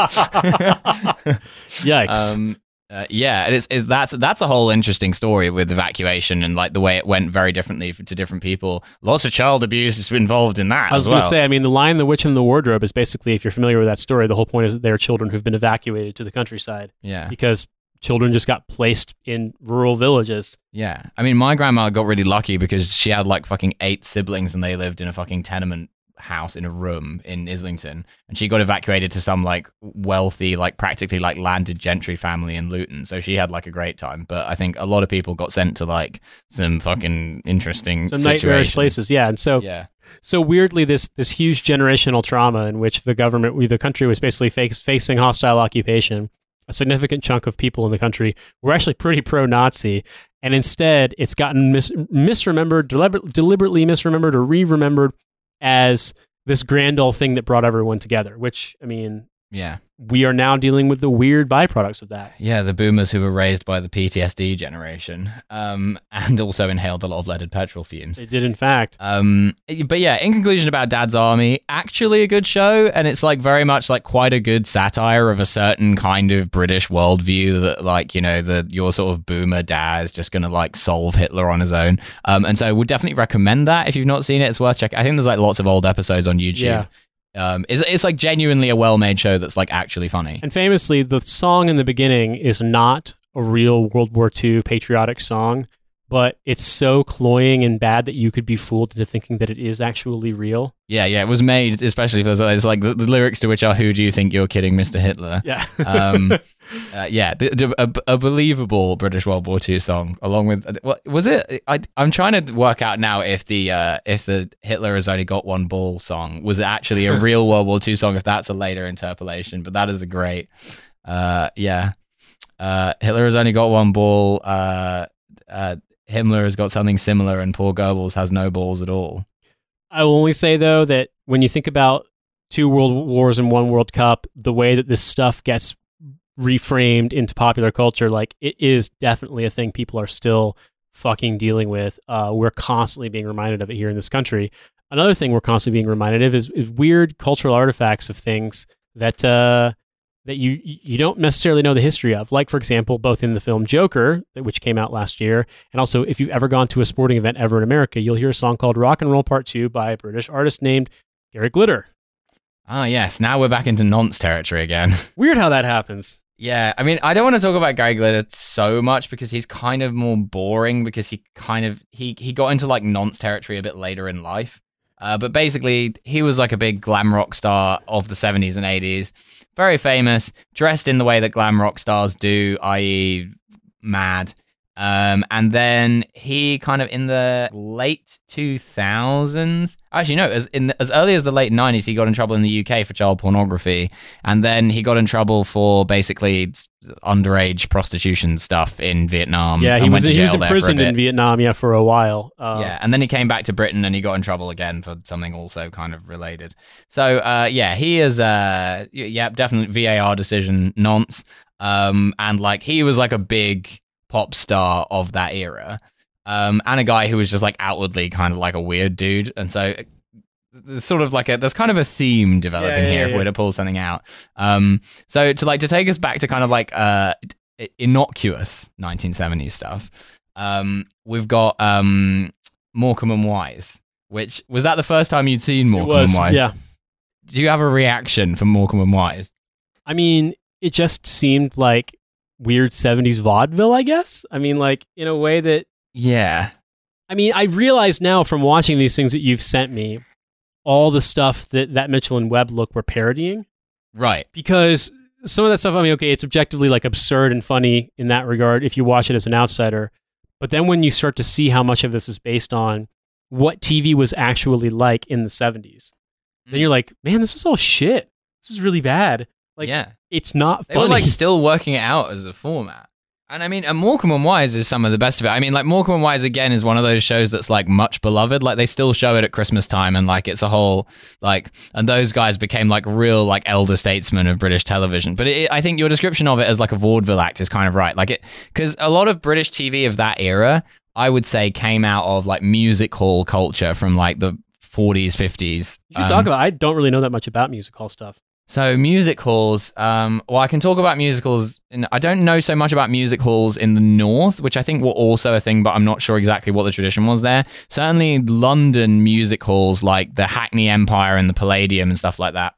And that's a whole interesting story with evacuation and, like, the way it went very differently to different people. Lots of child abuse is involved in that as well. I was going to say, I mean, The Lion, the Witch, and the Wardrobe is basically, if you're familiar with that story, the whole point is that there are children who've been evacuated to the countryside. Yeah. Because children just got placed in rural villages. Yeah. I mean, my grandma got really lucky because she had like fucking 8 siblings and they lived in a fucking tenement house in a room in Islington. And she got evacuated to some like wealthy, like practically like landed gentry family in Luton. So she had like a great time. But I think a lot of people got sent to like some fucking interesting situations. Some nightmarish places. Yeah. And so, so weirdly, this huge generational trauma in which the country was basically facing hostile occupation. A significant chunk of people in the country were actually pretty pro-Nazi, and instead it's gotten misremembered, deliberately misremembered or re-remembered as this grand old thing that brought everyone together, which, I mean, we are now dealing with the weird byproducts of that. Yeah, the boomers who were raised by the PTSD generation and also inhaled a lot of leaded petrol fumes. They did, in fact. But yeah, in conclusion about Dad's Army, actually a good show, and it's like very much like quite a good satire of a certain kind of British worldview that like, you know, your sort of boomer dad is just going to like solve Hitler on his own. And so we'll definitely recommend that. If you've not seen it, it's worth checking. I think there's like lots of old episodes on YouTube. Yeah. It's like genuinely a well-made show that's like actually funny. And famously, the song in the beginning is not a real World War II patriotic song, but it's so cloying and bad that you could be fooled into thinking that it is actually real. Yeah, it was made especially for it's like the lyrics to which are "Who do you think you're kidding, Mr. Hitler?" Yeah, a believable British World War II song, along with what was it? I'm trying to work out now if the Hitler has only got one ball song was actually a real World War II song, if that's a later interpolation. But that is a great, Hitler has only got one ball. Himmler has got something similar and poor Goebbels has no balls at all. I will only say, though, that when you think about 2 world wars and 1 World Cup, the way that this stuff gets reframed into popular culture, like it is definitely a thing people are still fucking dealing with. We're constantly being reminded of it here in this country. Another thing we're constantly being reminded of is weird cultural artifacts of things that that you don't necessarily know the history of. Like, for example, both in the film Joker, which came out last year, and also if you've ever gone to a sporting event ever in America, you'll hear a song called Rock and Roll Part 2 by a British artist named Gary Glitter. Ah, yes. Now we're back into nonce territory again. Weird how that happens. Yeah, I mean, I don't want to talk about Gary Glitter so much because he's kind of more boring because he kind of, he got into like nonce territory a bit later in life. But basically, he was like a big glam rock star of the 70s and 80s. Very famous, dressed in the way that glam rock stars do, i.e. mad, And then he kind of in the late 2000s, actually no, as early as the late 90s, he got in trouble in the UK for child pornography. And then he got in trouble for basically underage prostitution stuff in Vietnam. Yeah, he was imprisoned in Vietnam, yeah, for a while. Yeah, and then he came back to Britain and he got in trouble again for something also kind of related. So, yeah, he is, yeah, definitely VAR decision nonce. And like, he was like a big pop star of that era, and a guy who was just like outwardly kind of like a weird dude. And so there's sort of like there's kind of a theme developing here if we're to pull something out. So to take us back to kind of like innocuous 1970s stuff, we've got Morecambe and Wise, which was that the first time you'd seen Morecambe and Wise? Yeah. Do you have a reaction from Morecambe and Wise? I mean, it just seemed like weird 70s vaudeville, I guess. I mean, like, in a way that... Yeah. I mean, I realize now from watching these things that you've sent me, all the stuff that Mitchell and Webb look were parodying. Right. Because some of that stuff, I mean, okay, it's objectively, like, absurd and funny in that regard if you watch it as an outsider. But then when you start to see how much of this is based on what TV was actually like in the 70s, then you're like, man, this was all shit. This was really bad. Like, yeah. It's not funny. They were like still working it out as a format. And I mean, Morecambe and Wise is some of the best of it. I mean, like Morecambe and Wise again is one of those shows that's like much beloved. Like they still show it at Christmas time, and like it's a whole like. And those guys became like real like elder statesmen of British television. But I think your description of it as like a vaudeville act is kind of right. Like it because a lot of British TV of that era, I would say, came out of like music hall culture from like the 40s, 50s. You should talk about. I don't really know that much about music hall stuff. So music halls, well, I can talk about musicals. I don't know so much about music halls in the North, which I think were also a thing, but I'm not sure exactly what the tradition was there. Certainly London music halls like the Hackney Empire and the Palladium and stuff like that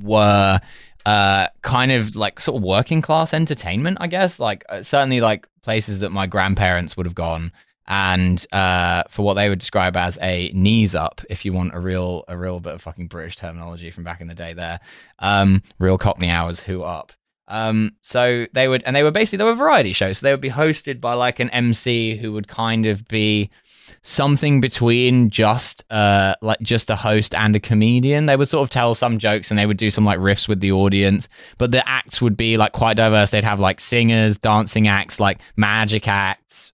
were kind of like sort of working class entertainment, I guess. Like certainly like places that my grandparents would have gone. And for what they would describe as a knees up, if you want a real bit of fucking British terminology from back in the day there, real Cockney hours, who up. So they were variety shows. So they would be hosted by like an MC who would kind of be something between just a host and a comedian. They would sort of tell some jokes and they would do some like riffs with the audience, but the acts would be like quite diverse. They'd have like singers, dancing acts, like magic acts,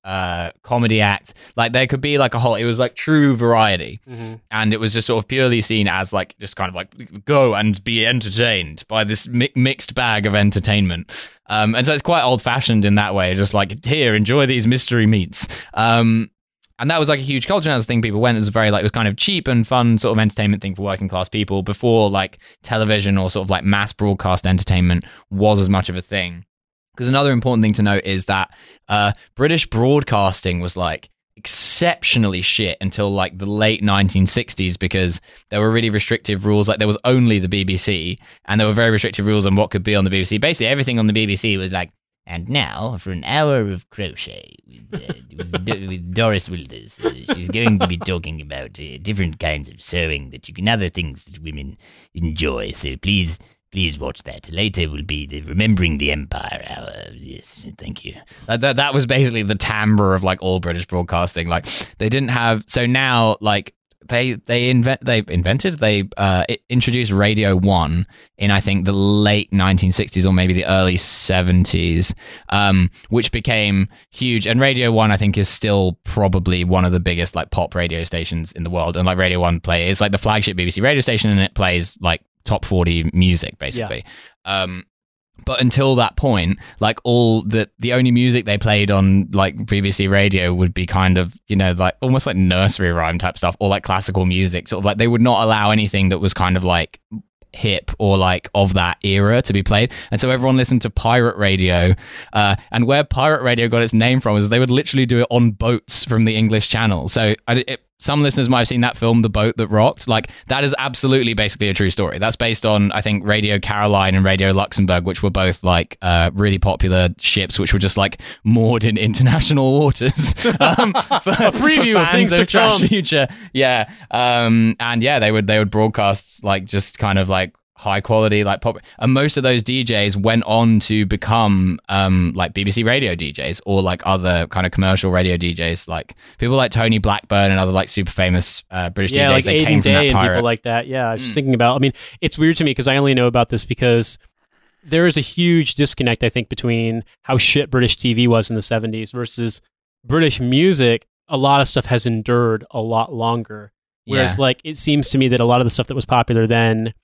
comedy acts. Like there could be like a whole, it was like true variety. Mm-hmm. And it was just sort of purely seen as like, just kind of like go and be entertained by this mixed bag of entertainment. And so it's quite old-fashioned in that way, just like, here, enjoy these mystery meats. And that was like a huge culture, and that was the thing people went. It was very like, it was kind of cheap and fun sort of entertainment thing for working class people before like television or sort of like mass broadcast entertainment was as much of a thing. Because another important thing to note is that British broadcasting was like exceptionally shit until like the late 1960s, because there were really restrictive rules. Like there was only the BBC, and there were very restrictive rules on what could be on the BBC. Basically everything on the BBC was like, and now for an hour of crochet with Doris Wilders, she's going to be talking about different kinds of sewing other things that women enjoy, so please watch that. Later will be the Remembering the Empire hour. Yes, thank you. That was basically the timbre of like all British broadcasting. Like they didn't have, so now like they introduced Radio 1 in I think the late 1960s or maybe the early 70s, which became huge. And Radio 1 I think is still probably one of the biggest like pop radio stations in the world. And like Radio 1 it's like the flagship BBC radio station, and it plays like top 40 music basically. Yeah. But until that point, like all the only music they played on like BBC radio would be kind of, you know, like almost like nursery rhyme type stuff or like classical music, sort of like they would not allow anything that was kind of like hip or like of that era to be played. And so everyone listened to pirate radio, and where pirate radio got its name from is they would literally do it on boats from the English Channel. So some listeners might have seen that film, The Boat That Rocked. Like that is absolutely basically a true story. That's based on, I think, Radio Caroline and Radio Luxembourg, which were both like really popular ships, which were just like moored in international waters. A preview of things to come. Trash future. Yeah. And yeah, they would broadcast like just kind of like high quality, like pop. And most of those DJs went on to become like BBC radio DJs or like other kind of commercial radio DJs, like people like Tony Blackburn and other like super famous British DJs. Like they came from that pirate. And people like that. Yeah, I was just thinking about, I mean, it's weird to me because I only know about this because there is a huge disconnect, I think, between how shit British TV was in the 70s versus British music. A lot of stuff has endured a lot longer. Whereas like, it seems to me that a lot of the stuff that was popular then,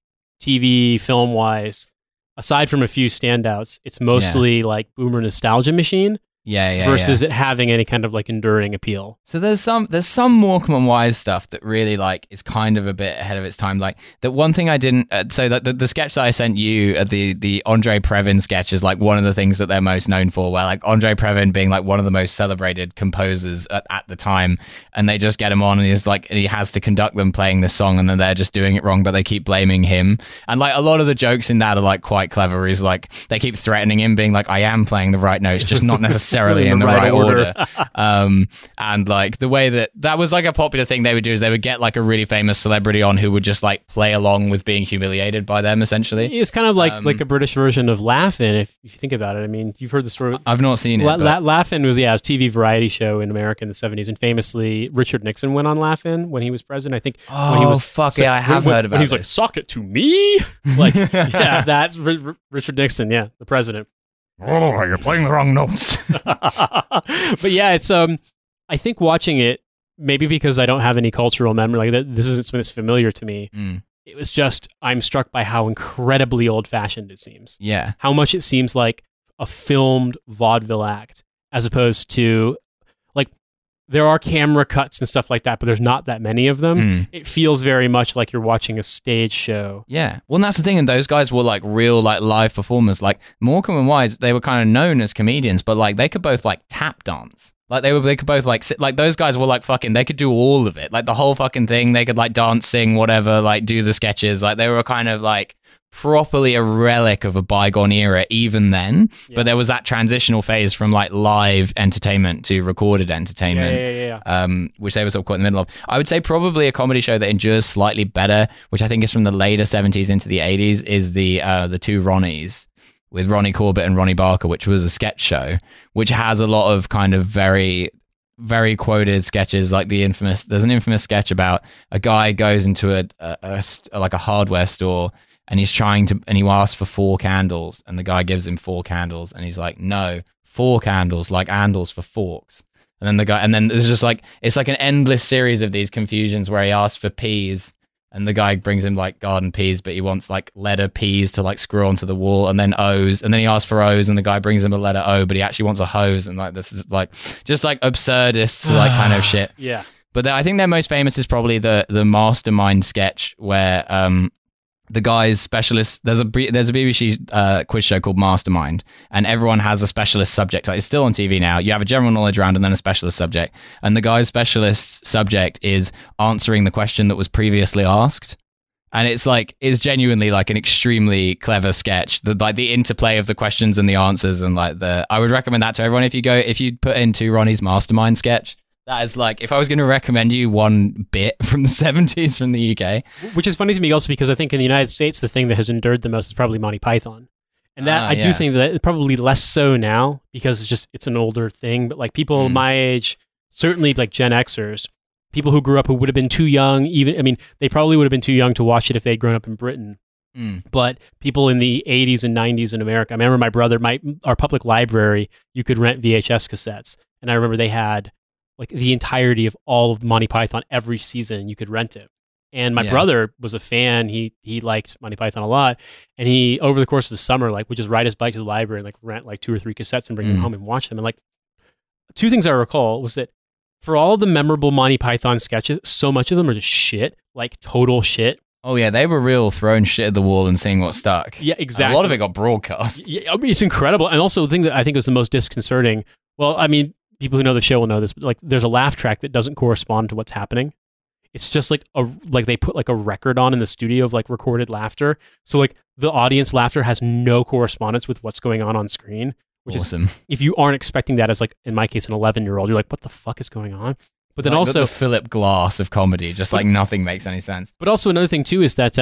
TV, film-wise, aside from a few standouts, it's mostly like boomer nostalgia machine versus it having any kind of like enduring appeal. So there's some Morecambe and Wise stuff that really like is kind of a bit ahead of its time. Like that one thing I didn't, so that the sketch that I sent you, the Andre Previn sketch is like one of the things that they're most known for, where like Andre Previn being like one of the most celebrated composers at the time, and they just get him on and he's like, and he has to conduct them playing this song, and then they're just doing it wrong, but they keep blaming him. And like a lot of the jokes in that are like quite clever. Is like they keep threatening him, being like, I am playing the right notes, just not necessarily in the right order. And like the way that was like a popular thing they would do is they would get like a really famous celebrity on who would just like play along with being humiliated by them, essentially. It's kind of like a British version of Laugh-In, if you think about it. I mean, you've heard the story. I've not seen it. Laugh-In was it was a TV variety show in America in the 70s, and famously Richard Nixon went on Laugh-In when he was president, I think. Oh, when he was, I have heard about it. He's like, sock it to me? Like, yeah, that's Richard Nixon, yeah, the president. Oh, you're playing the wrong notes. But yeah, it's I think watching it, maybe because I don't have any cultural memory, like this isn't something that's familiar to me. It was just, I'm struck by how incredibly old-fashioned it seems. Yeah. How much it seems like a filmed vaudeville act, as opposed to, like, there are camera cuts and stuff like that, but there's not that many of them. It feels very much like you're watching a stage show. Yeah. Well, and that's the thing. And those guys were like real, like live performers. Like Morecambe and Wise, they were kind of known as comedians, but like they could both like tap dance. Like they could both like sit, like those guys were like fucking, they could do all of it. Like the whole fucking thing. They could like dance, sing, whatever, like do the sketches. Like they were kind of like properly a relic of a bygone era even then. But there was that transitional phase from like live entertainment to recorded entertainment, which they were sort of caught in the middle of. I would say probably a comedy show that endures slightly better, which I think is from the later 70s into the 80s, is the Two Ronnies with Ronnie Corbett and Ronnie Barker, which was a sketch show which has a lot of kind of very, very quoted sketches. Like there's an infamous sketch about a guy goes into a like a hardware store, and he's trying to, and he asks for 4 candles, and the guy gives him 4 candles, and he's like, no, 4 candles, like andals for forks. And then there's just like, it's like an endless series of these confusions where he asks for peas, and the guy brings him like garden peas, but he wants like letter P's to like screw onto the wall, and then O's, and then he asks for O's, and the guy brings him a letter O, but he actually wants a hose, and like this is like, just like absurdist like kind of shit. Yeah. But I think their most famous is probably the Mastermind sketch where, the guy's specialist, there's a BBC quiz show called Mastermind, and everyone has a specialist subject. Like, it's still on TV now. You have a general knowledge round and then a specialist subject. And the guy's specialist subject is answering the question that was previously asked. And it's like, it's genuinely like an extremely clever sketch. The interplay of the questions and the answers, and like I would recommend that to everyone. If you put into Ronnie's Mastermind sketch, that is like, if I was going to recommend you one bit from the 70s from the UK. Which is funny to me also because I think in the United States, the thing that has endured the most is probably Monty Python. And that I do think that probably less so now because it's an older thing. But like people my age, certainly like Gen Xers, people who grew up who would have been too young, they probably would have been too young to watch it if they'd grown up in Britain. But people in the 80s and 90s in America, I remember my brother, our public library, you could rent VHS cassettes. And I remember they had like the entirety of all of Monty Python every season, you could rent it. And my brother was a fan. He liked Monty Python a lot. And he, over the course of the summer, like would just ride his bike to the library and like rent like 2 or 3 cassettes and bring them home and watch them. And like two things I recall was that for all the memorable Monty Python sketches, so much of them are just shit, like total shit. Oh yeah, they were real throwing shit at the wall and seeing what stuck. Yeah, exactly. A lot of it got broadcast. Yeah, I mean, it's incredible. And also the thing that I think was the most disconcerting, well, I mean, people who know the show will know this, but like there's a laugh track that doesn't correspond to what's happening. It's just like they put like a record on in the studio of like recorded laughter. So like the audience laughter has no correspondence with what's going on screen, which is awesome. If you aren't expecting that as like, in my case, an 11-year-old, you're like, what the fuck is going on? But then like also the Philip Glass of comedy, just like nothing makes any sense. But also another thing too is that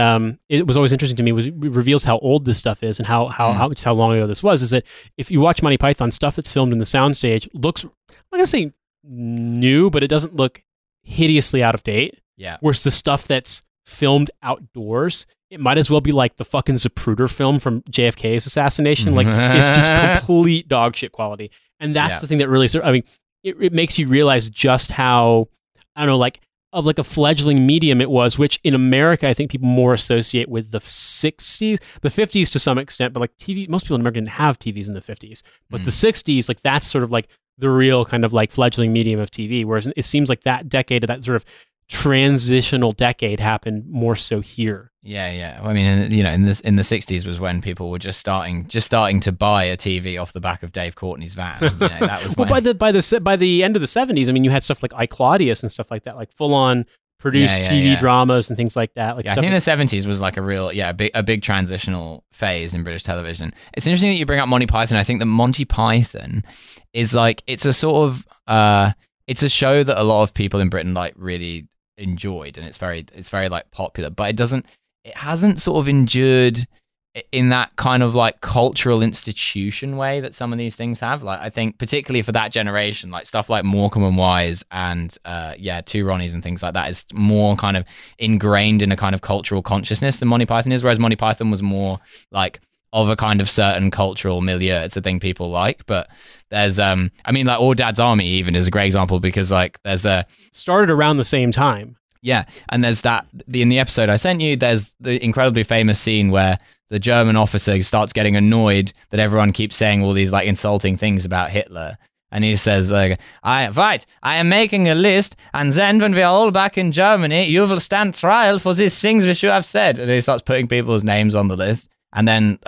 it was always interesting to me, was it reveals how old this stuff is and how long ago this was. Is that if you watch Monty Python, stuff that's filmed in the soundstage looks, I'm not gonna say new, but it doesn't look hideously out of date. Yeah. Whereas the stuff that's filmed outdoors, it might as well be like the fucking Zapruder film from JFK's assassination. Like it's just complete dog shit quality, and that's the thing that really. I mean. It makes you realize just how, I don't know, like of like a fledgling medium it was, which in America I think people more associate with the 60s, the 50s to some extent, but like TV, most people in America didn't have TVs in the 50s, but the 60s, like that's sort of like the real kind of like fledgling medium of TV, whereas it seems like that decade, that sort of transitional decade happened more so here. Yeah. Well, I mean, you know, in the 60s was when people were just starting to buy a TV off the back of Dave Courtney's van. You know, that was well, when... by the end of the 70s, I mean, you had stuff like I, Claudius and stuff like that, like full on produced TV dramas and things like that. Like I think the 70s was like a real big transitional phase in British television. It's interesting that you bring up Monty Python. I think that Monty Python is like it's a sort of it's a show that a lot of people in Britain like really enjoyed, and it's very like popular, but it hasn't sort of endured in that kind of like cultural institution way that some of these things have. Like I think particularly for that generation, like stuff like Morecambe and Wise and Two Ronnies and things like that is more kind of ingrained in a kind of cultural consciousness than Monty Python is, whereas Monty Python was more like of a kind of certain cultural milieu. It's a thing people like, but there's, I mean, like, or Dad's Army even is a great example because, like, there's a... Started around the same time. Yeah, and there's that, in the episode I sent you, there's the incredibly famous scene where the German officer starts getting annoyed that everyone keeps saying all these, like, insulting things about Hitler. And he says, like, I am making a list, and then when we are all back in Germany, you will stand trial for these things which you have said. And he starts putting people's names on the list. And then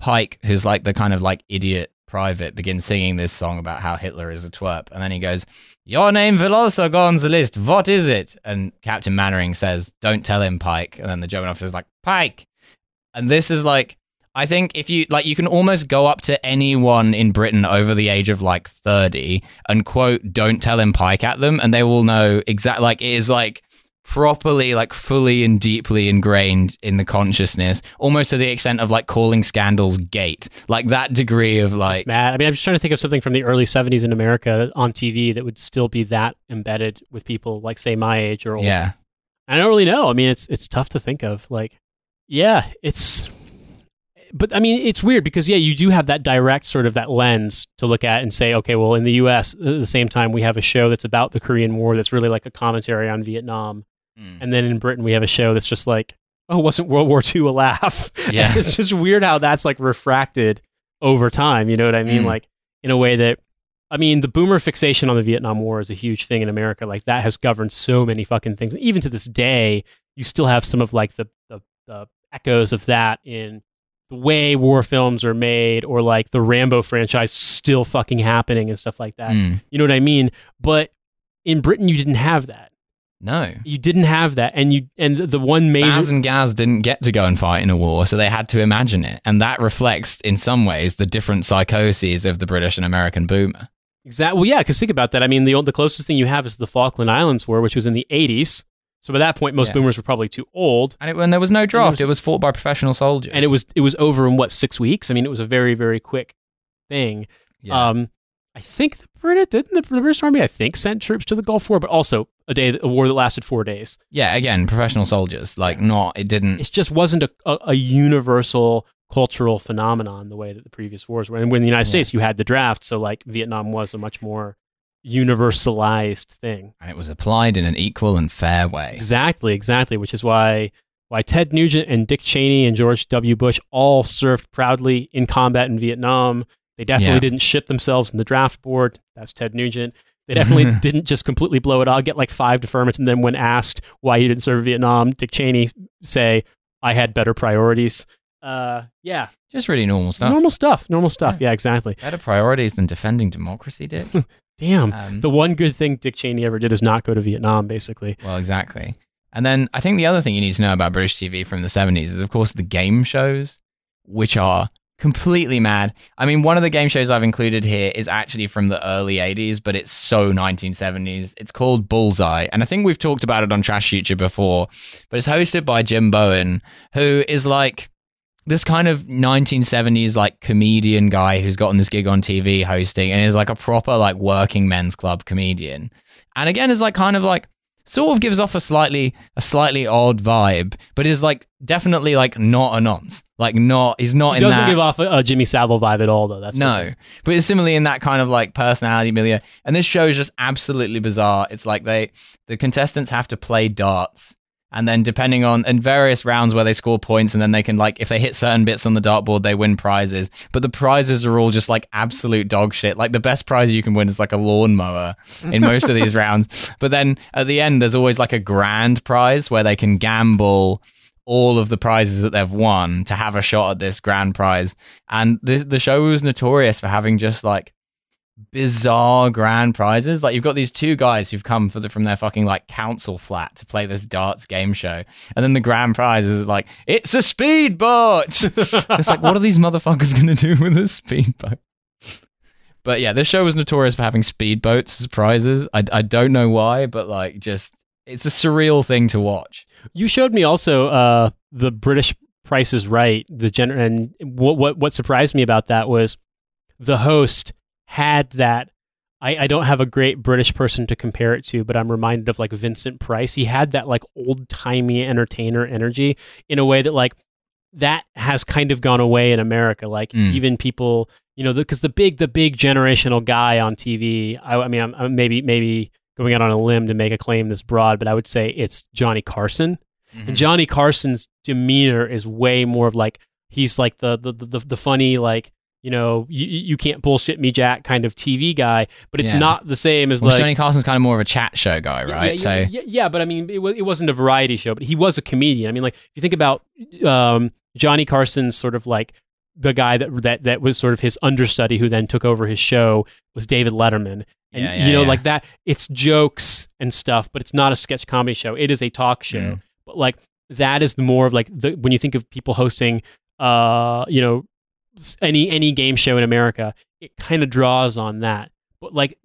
Pike, who's like the kind of like idiot private, begins singing this song about how Hitler is a twerp. And then he goes, your name will also go on the list. What is it? And Captain Mannering says, don't tell him, Pike. And then the German officer's like, Pike. And this is like, I think if you like, you can almost go up to anyone in Britain over the age of like 30 and quote, don't tell him, Pike at them. And they will know exactly, like it is like, properly like fully and deeply ingrained in the consciousness, almost to the extent of like calling scandals gate, like that degree of like mad. I mean, I'm just trying to think of something from the early 70s in America on TV that would still be that embedded with people like say my age or older. Yeah, I don't really know. I mean, it's tough to think of, like, yeah, it's, but I mean, it's weird because yeah, you do have that direct sort of that lens to look at and say, okay, well in the US at the same time we have a show that's about the Korean War that's really like a commentary on Vietnam. And then in Britain, we have a show that's just like, oh, wasn't World War II a laugh? Yeah. It's just weird how that's like refracted over time. You know what I mean? Like in a way that, I mean, the boomer fixation on the Vietnam War is a huge thing in America. Like that has governed so many fucking things. And even to this day, you still have some of like the echoes of that in the way war films are made, or like the Rambo franchise still fucking happening and stuff like that. You know what I mean? But in Britain, you didn't have that. No, you didn't have that, and the one major Baz and Gaz didn't get to go and fight in a war, so they had to imagine it, and that reflects in some ways the different psychoses of the British and American boomer. Exactly. Well, yeah, because think about that. I mean, the closest thing you have is the Falkland Islands War, which was in the 80s. So by that point, most boomers were probably too old, and there was no draft. It was fought by professional soldiers, and it was over in 6 weeks. I mean, it was a very very quick thing. Yeah. I think the British Army, I think, sent troops to the Gulf War, but also a war that lasted 4 days. Yeah, again, professional soldiers. Like, It just wasn't a universal cultural phenomenon the way that the previous wars were. And when in the United States, you had the draft, so, like, Vietnam was a much more universalized thing. And it was applied in an equal and fair way. Exactly, which is why Ted Nugent and Dick Cheney and George W. Bush all served proudly in combat in Vietnam. They definitely didn't shit themselves in the draft board. That's Ted Nugent. They definitely didn't just completely blow it. I'll get like 5 deferments. And then when asked why you didn't serve Vietnam, Dick Cheney say, I had better priorities. Yeah. Just really normal stuff. Normal stuff. Yeah, exactly. Better priorities than defending democracy, Dick. Damn. The one good thing Dick Cheney ever did is not go to Vietnam, basically. Well, exactly. And then I think the other thing you need to know about British TV from the 70s is, of course, the game shows, which are Completely mad. I mean, one of the game shows I've included here is actually from the early 80s, but it's so 1970s. It's called Bullseye, and I think we've talked about it on Trash Future before, but it's hosted by Jim Bowen, who is like this kind of 1970s like comedian guy who's gotten this gig on TV hosting, and is like a proper like working men's club comedian. And again, is like kind of like sort of gives off a slightly odd vibe, but is like definitely like not a nonce. Like not, he's not in that. He doesn't give off a Jimmy Savile vibe at all, though. That's no, but it's similarly in that kind of like personality milieu. And this show is just absolutely bizarre. It's like the contestants have to play darts, and then depending on in various rounds where they score points, and then they can like if they hit certain bits on the dartboard, they win prizes. But the prizes are all just like absolute dog shit. Like the best prize you can win is like a lawnmower in most of these rounds. But then at the end, there's always like a grand prize where they can gamble all of the prizes that they've won to have a shot at this grand prize. And the show was notorious for having just like bizarre grand prizes. Like you've got these two guys who've come from their fucking like council flat to play this darts game show, and then the grand prize is like, it's a speedboat. It's like, what are these motherfuckers gonna do with a speedboat? But yeah, this show was notorious for having speedboats as prizes. I don't know why, but like just it's a surreal thing to watch. You showed me also the British Price is Right, and what surprised me about that was the host had that. I don't have a great British person to compare it to, but I'm reminded of like Vincent Price. He had that like old timey entertainer energy in a way that like that has kind of gone away in America. Like even people, you know, because the big generational guy on TV. I mean, I'm maybe going out on a limb to make a claim this broad, but I would say it's Johnny Carson. Mm-hmm. And Johnny Carson's demeanor is way more of like, he's like the funny, like, you know, you can't bullshit me, Jack, kind of TV guy, but it's not the same as Johnny Carson's kind of more of a chat show guy, right? But I mean, it wasn't a variety show, but he was a comedian. I mean, like, if you think about Johnny Carson's sort of like, the guy that was sort of his understudy who then took over his show was David Letterman. And, like that, it's jokes and stuff, but it's not a sketch comedy show. It is a talk show. Mm. But like that is the more of like when you think of people hosting, you know, any game show in America, it kind of draws on that. But like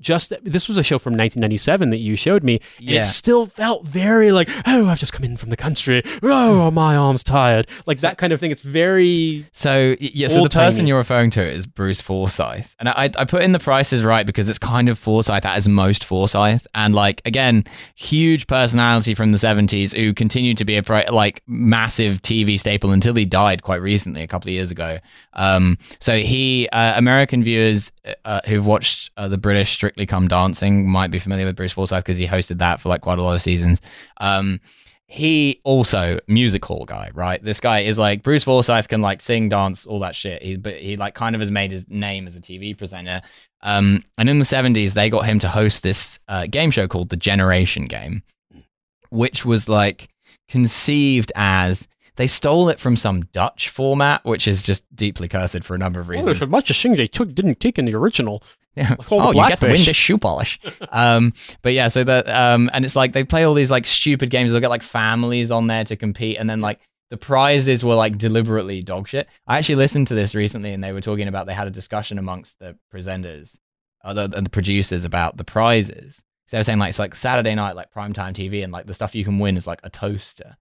this was a show from 1997 that you showed me, and it still felt very like, oh, I've just come in from the country. Oh, my arm's tired. Like that kind of thing. It's very So the person you're referring to is Bruce Forsyth. And I put in The Price is Right because it's kind of Forsyth as most Forsyth. And like, again, huge personality from the 70s who continued to be a like massive TV staple until he died quite recently, a couple of years ago. So he, American viewers who've watched the British Strictly Come Dancing might be familiar with Bruce Forsyth because he hosted that for like quite a lot of seasons. He also music hall guy, right? This guy is like, Bruce Forsyth can like sing, dance, all that shit. But he like kind of has made his name as a TV presenter. And in the 70s, they got him to host this game show called The Generation Game, which was like conceived as, they stole it from some Dutch format, which is just deeply cursed for a number of reasons. There's a bunch of things they didn't take in the original. Yeah. Like you get the windish shoe polish. But yeah, so that and it's like they play all these like stupid games. They'll get like families on there to compete, and then like the prizes were like deliberately dog shit. I actually listened to this recently, and they were talking about, they had a discussion amongst the presenters, the producers, about the prizes. So they were saying like it's like Saturday night, like primetime TV, and like the stuff you can win is like a toaster.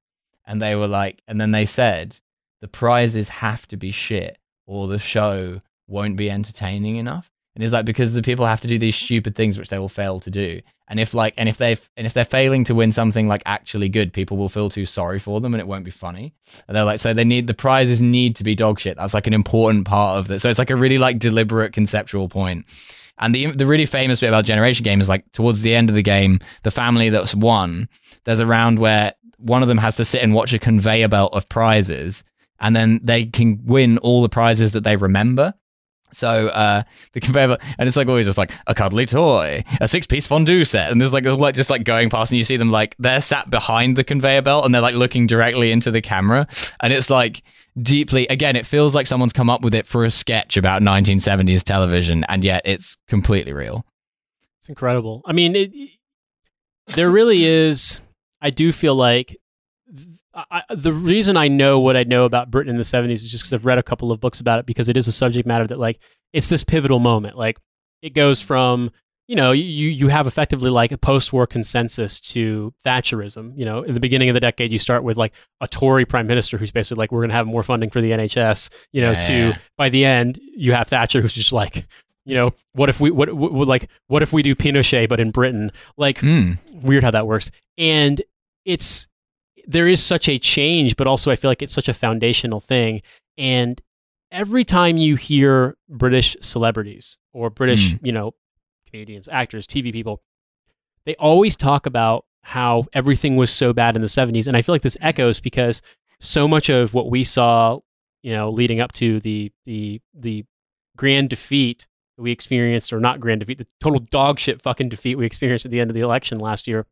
And they were like, and then they said the prizes have to be shit, or the show won't be entertaining enough. And it's like, because the people have to do these stupid things which they will fail to do, and if they're failing to win something like actually good, people will feel too sorry for them, and it won't be funny. And they're like, so they need, the prizes need to be dog shit. That's like an important part of that. So it's like a really like deliberate conceptual point. And the really famous bit about Generation Game is like towards the end of the game, the family that's won, there's a round where one of them has to sit and watch a conveyor belt of prizes, and then they can win all the prizes that they remember. So the conveyor belt, and it's like always just like a cuddly toy, a 6-piece fondue set, and there's like all like just like going past, and you see them like they're sat behind the conveyor belt, and they're like looking directly into the camera, and it's like deeply, again, it feels like someone's come up with it for a sketch about 1970s television, and yet it's completely real. It's incredible. I mean, there really is. I do feel like The reason I know what I know about Britain in the 70s is just because I've read a couple of books about it, because it is a subject matter that, like, it's this pivotal moment. Like, it goes from, you know, you have effectively like a post-war consensus to Thatcherism. You know, in the beginning of the decade, you start with like a Tory prime minister who's basically like, we're going to have more funding for the NHS, you know, to by the end, you have Thatcher who's just like, you know, what if we do Pinochet, but in Britain? Like, weird how that works. And it's, there is such a change, but also I feel like it's such a foundational thing. And every time you hear British celebrities or British, you know, comedians, actors, TV people, they always talk about how everything was so bad in the 70s. And I feel like this echoes because so much of what we saw, you know, leading up to the grand defeat that we experienced, or not grand defeat, the total dog shit fucking defeat we experienced at the end of the election last year.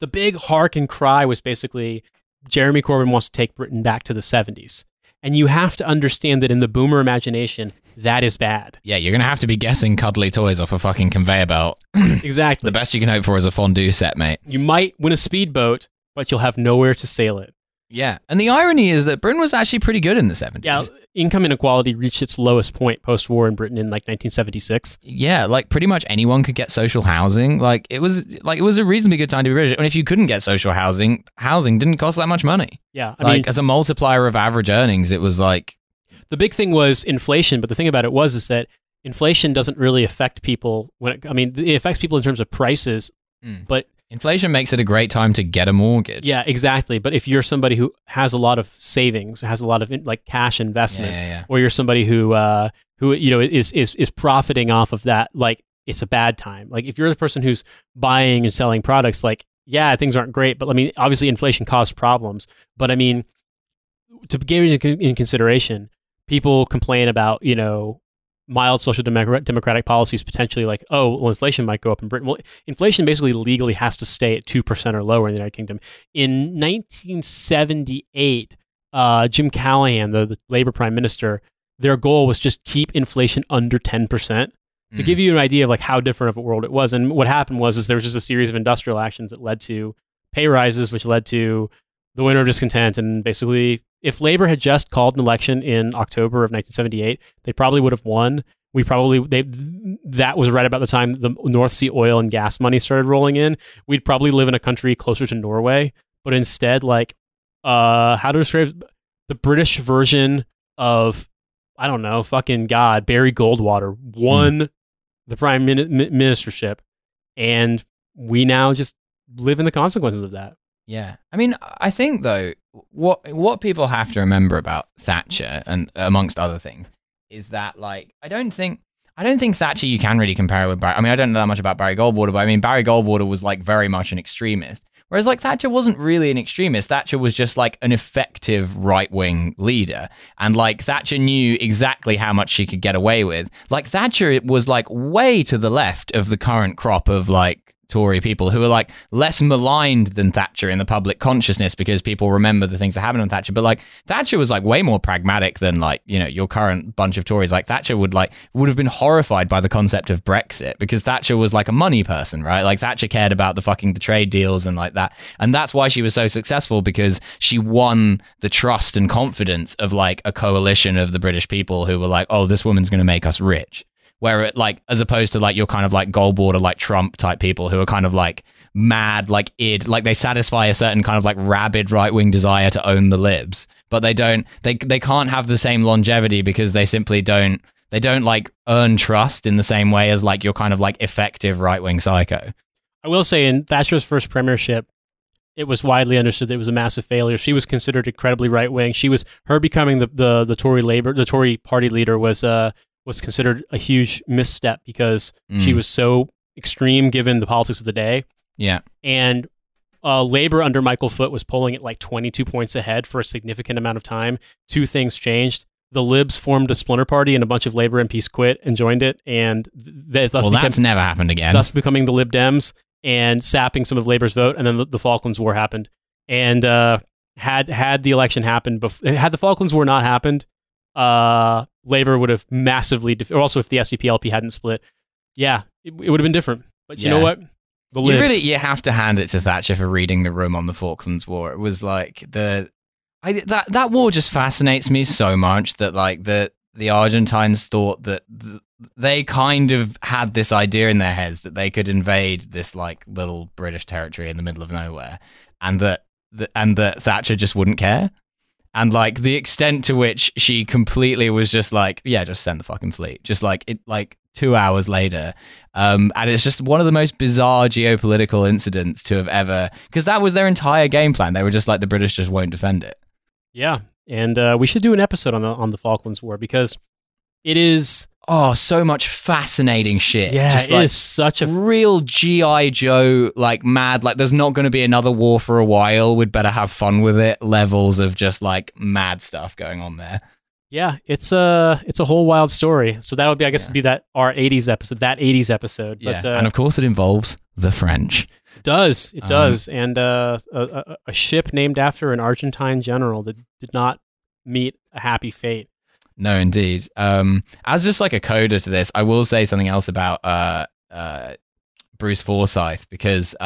The big hark and cry was basically Jeremy Corbyn wants to take Britain back to the 70s. And you have to understand that in the boomer imagination, that is bad. Yeah, you're going to have to be guessing cuddly toys off a fucking conveyor belt. Exactly. The best you can hope for is a fondue set, mate. You might win a speedboat, but you'll have nowhere to sail it. Yeah. And the irony is that Britain was actually pretty good in the 70s. Yeah. Income inequality reached its lowest point post-war in Britain in like 1976. Yeah. Like pretty much anyone could get social housing. Like it was a reasonably good time to be British. And if you couldn't get social housing, housing didn't cost that much money. Yeah. I mean, as a multiplier of average earnings, it was like... The big thing was inflation. But the thing about it was, is that inflation doesn't really affect people when it, I mean, it affects people in terms of prices, but... Inflation makes it a great time to get a mortgage. Yeah, exactly. But if you're somebody who has a lot of savings, has a lot of like cash investment, or you're somebody who you know is profiting off of that, like it's a bad time. Like if you're the person who's buying and selling products, like yeah, things aren't great. But I mean, obviously, inflation caused problems. But I mean, to give it in consideration, people complain about, you know, mild social democratic policies potentially, like, oh, well, inflation might go up in Britain. Well, inflation basically legally has to stay at 2% or lower in the United Kingdom. In 1978, Jim Callaghan, the Labour Prime Minister, their goal was just keep inflation under 10%. To give you an idea of like how different of a world it was. And what happened was, is there was just a series of industrial actions that led to pay rises, which led to the Winter of Discontent. And basically, if Labour had just called an election in October of 1978, they probably would have won. That was right about the time the North Sea oil and gas money started rolling in. We'd probably live in a country closer to Norway, but instead, like, how to describe the British version of, I don't know, fucking God, Barry Goldwater won the prime ministership, and we now just live in the consequences of that. Yeah. I mean, I think, though, what people have to remember about Thatcher, and amongst other things, is that, like, I don't think Thatcher you can really compare with Barry. I mean, I don't know that much about Barry Goldwater, but I mean, Barry Goldwater was, like, very much an extremist. Whereas, like, Thatcher wasn't really an extremist. Thatcher was just, like, an effective right-wing leader. And, like, Thatcher knew exactly how much she could get away with. Like, Thatcher was, like, way to the left of the current crop of, like, Tory people who are like less maligned than Thatcher in the public consciousness because people remember the things that happened on Thatcher, but like Thatcher was like way more pragmatic than like, you know, your current bunch of Tories. Like Thatcher would have been horrified by the concept of Brexit because Thatcher was like a money person, right? Like Thatcher cared about the trade deals and like that, and that's why she was so successful, because she won the trust and confidence of like a coalition of the British people who were like, oh, this woman's going to make us rich. Where it like, as opposed to like your kind of like Goldwater, like Trump type people who are kind of like mad, like id, like they satisfy a certain kind of like rabid right wing desire to own the libs, but they can't have the same longevity because they simply don't like earn trust in the same way as like your kind of like effective right wing psycho. I will say, in Thatcher's first premiership, it was widely understood that it was a massive failure. She was considered incredibly right wing. She was, her becoming the Tory party leader was considered a huge misstep because she was so extreme given the politics of the day. Yeah. And Labour under Michael Foot was polling at like 22 points ahead for a significant amount of time. Two things changed. The Libs formed a splinter party and a bunch of Labour MPs quit and joined it. And that's never happened again. Thus becoming the Lib Dems and sapping some of Labour's vote. And then the Falklands War happened. And had the Falklands War not happened, Labour would have massively, or also if the SCPLP hadn't split, yeah, it would have been different. But you know what? The libs. You have to hand it to Thatcher for reading The Room on the Falklands War. It was like that war just fascinates me so much that like the Argentines thought that they kind of had this idea in their heads that they could invade this like little British territory in the middle of nowhere, and that Thatcher just wouldn't care. And like the extent to which she completely was just like, yeah, just send the fucking fleet. Just like it, like 2 hours later. And it's just one of the most bizarre geopolitical incidents to have ever, because that was their entire game plan. They were just like, the British just won't defend it. Yeah. And we should do an episode on the Falklands War, because it is... Oh, so much fascinating shit. Yeah, just, like, it is such a... Real G.I. Joe, like, mad, like, there's not going to be another war for a while, we'd better have fun with it, levels of just, like, mad stuff going on there. Yeah, it's a whole wild story. So that would be, I guess, it'd be that 80s episode. But, yeah, and of course it involves the French. It does. And a ship named after an Argentine general that did not meet a happy fate. No, indeed. As just like a coda to this, I will say something else about Bruce Forsyth, because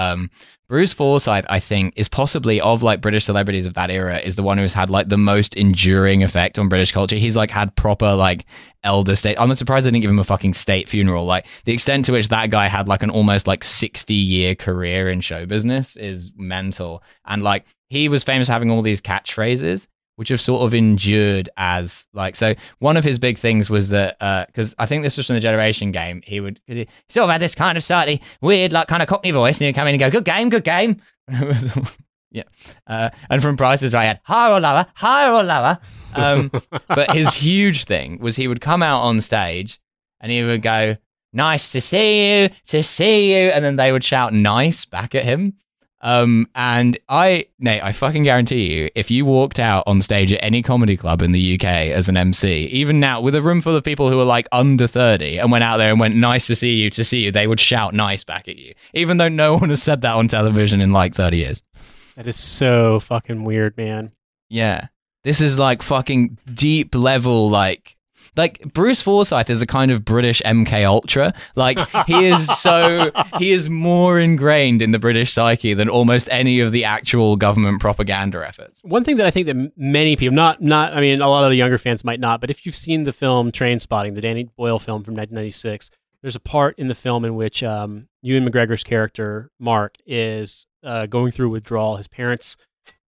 Bruce Forsyth, I think, is possibly of like British celebrities of that era, is the one who's had like the most enduring effect on British culture. He's like had proper like elder state. I'm surprised they didn't give him a fucking state funeral. Like the extent to which that guy had like an almost like 60-year career in show business is mental. And like he was famous for having all these catchphrases, which have sort of endured as like, so one of his big things was that, because I think this was from the Generation Game, he sort of had this kind of slightly weird, like kind of Cockney voice, and he'd come in and go, good game. Yeah. And from Price Is Right, I had higher or lower. But his huge thing was he would come out on stage and he would go, nice to see you. And then they would shout nice back at him. And Nate, I fucking guarantee you, if you walked out on stage at any comedy club in the UK as an MC, even now with a room full of people who are like under 30 and went out there and went, nice to see you, they would shout nice back at you, even though no one has said that on television in like 30 years. That is so fucking weird, man. Yeah. This is like fucking deep level, like Bruce Forsyth is a kind of British MK Ultra. Like he is more ingrained in the British psyche than almost any of the actual government propaganda efforts. One thing that I think that many people, not I mean, a lot of the younger fans might not, but if you've seen the film Trainspotting, the Danny Boyle film from 1996, there's a part in the film in which Ewan McGregor's character Mark is going through withdrawal. His parents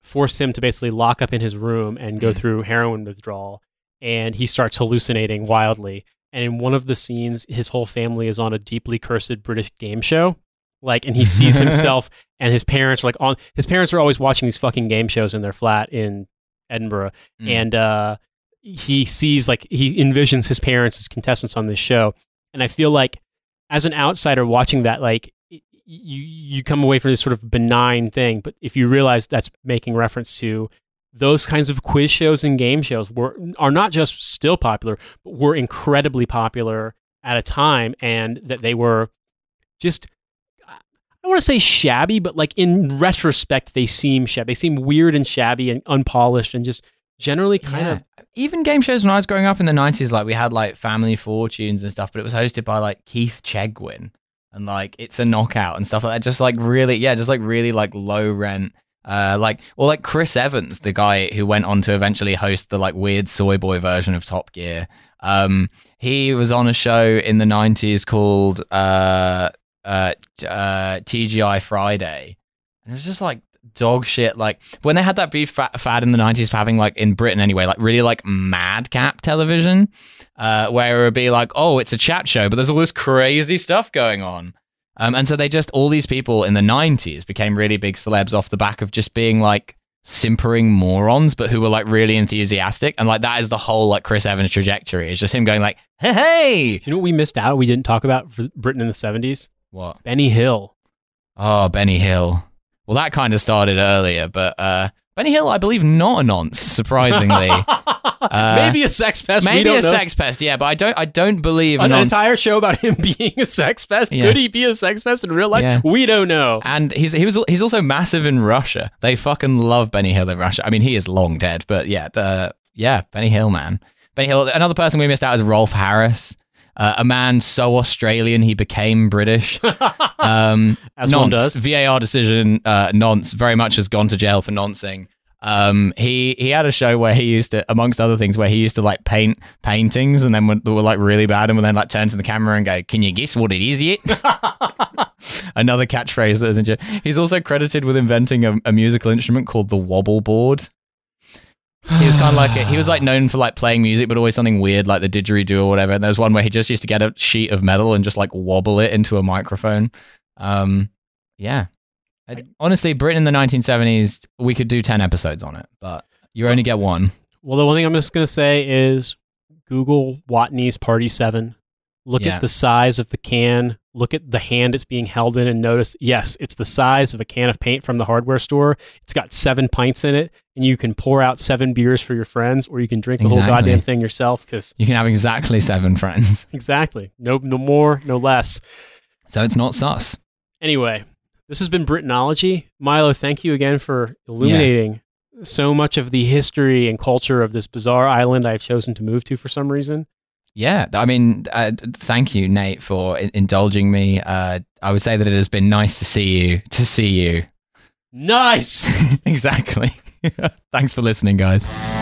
force him to basically lock up in his room and go through heroin withdrawal. And he starts hallucinating wildly. And in one of the scenes, his whole family is on a deeply cursed British game show. Like, and he sees himself and his parents are like on. His parents are always watching these fucking game shows in their flat in Edinburgh. Mm. And he sees, like, he envisions his parents as contestants on this show. And I feel like, as an outsider watching that, like, you come away from this sort of benign thing. But if you realize that's making reference to those kinds of quiz shows and game shows are not just still popular, but were incredibly popular at a time, and that they were just, I don't want to say shabby, but like in retrospect, they seem shabby. They seem weird and shabby and unpolished and just generally kind of... Even game shows when I was growing up in the 90s, like we had like Family Fortunes and stuff, but it was hosted by like Keith Chegwin and like It's a Knockout and stuff like that. Just like really low rent... like Chris Evans, the guy who went on to eventually host the like weird soy boy version of Top Gear. He was on a show in the 90s called TGI Friday, and it was just like dog shit. Like when they had that beef fad in the 90s for having, like, in Britain anyway, like really like madcap television, where it would be like, oh, it's a chat show, but there's all this crazy stuff going on. And so they just, all these people in the 90s became really big celebs off the back of just being like simpering morons, but who were like really enthusiastic. And like that is the whole like Chris Evans trajectory. It's just him going like, hey. Do you know what we missed out? We didn't talk about for Britain in the 70s. What? Benny Hill. Oh, Benny Hill. Well, that kind of started earlier, but Benny Hill, I believe, not a nonce, surprisingly. Maybe a sex pest. Sex pest. Yeah, but I don't believe an entire show about him being a sex pest. Yeah. Could he be a sex pest in real life? Yeah. We don't know. And he's also massive in Russia. They fucking love Benny Hill in Russia. I mean, he is long dead, but yeah, Benny Hill, man. Benny Hill. Another person we missed out is Rolf Harris. a man so Australian he became British. As one does. VAR decision, nonce, very much has gone to jail for noncing. He had a show where he used to, amongst other things, where he used to like paint paintings and then were like really bad and would then like turn to the camera and go, "Can you guess what it is yet?" Another catchphrase that is in jail. He's also credited with inventing a musical instrument called the wobble board. So he was kind of like he was like known for like playing music, but always something weird like the didgeridoo or whatever. And there's one where he just used to get a sheet of metal and just like wobble it into a microphone. Yeah, honestly, Britain in the 1970s, we could do 10 episodes on it, but you only get one. Well, the one thing I'm just gonna say is Google Watney's Party 7. Look at the size of the can. Look at the hand it's being held in and notice, yes, it's the size of a can of paint from the hardware store. It's got 7 pints in it, and you can pour out 7 beers for your friends, or you can drink the whole goddamn thing yourself. Cause you can have exactly 7 friends. Exactly. No more, no less. So it's not sus. Anyway, this has been Britainology. Milo, thank you again for illuminating so much of the history and culture of this bizarre island I've chosen to move to for some reason. Yeah, I mean, thank you, Nate, for indulging me. I would say that it has been nice to see you. Nice! Exactly. Thanks for listening, guys.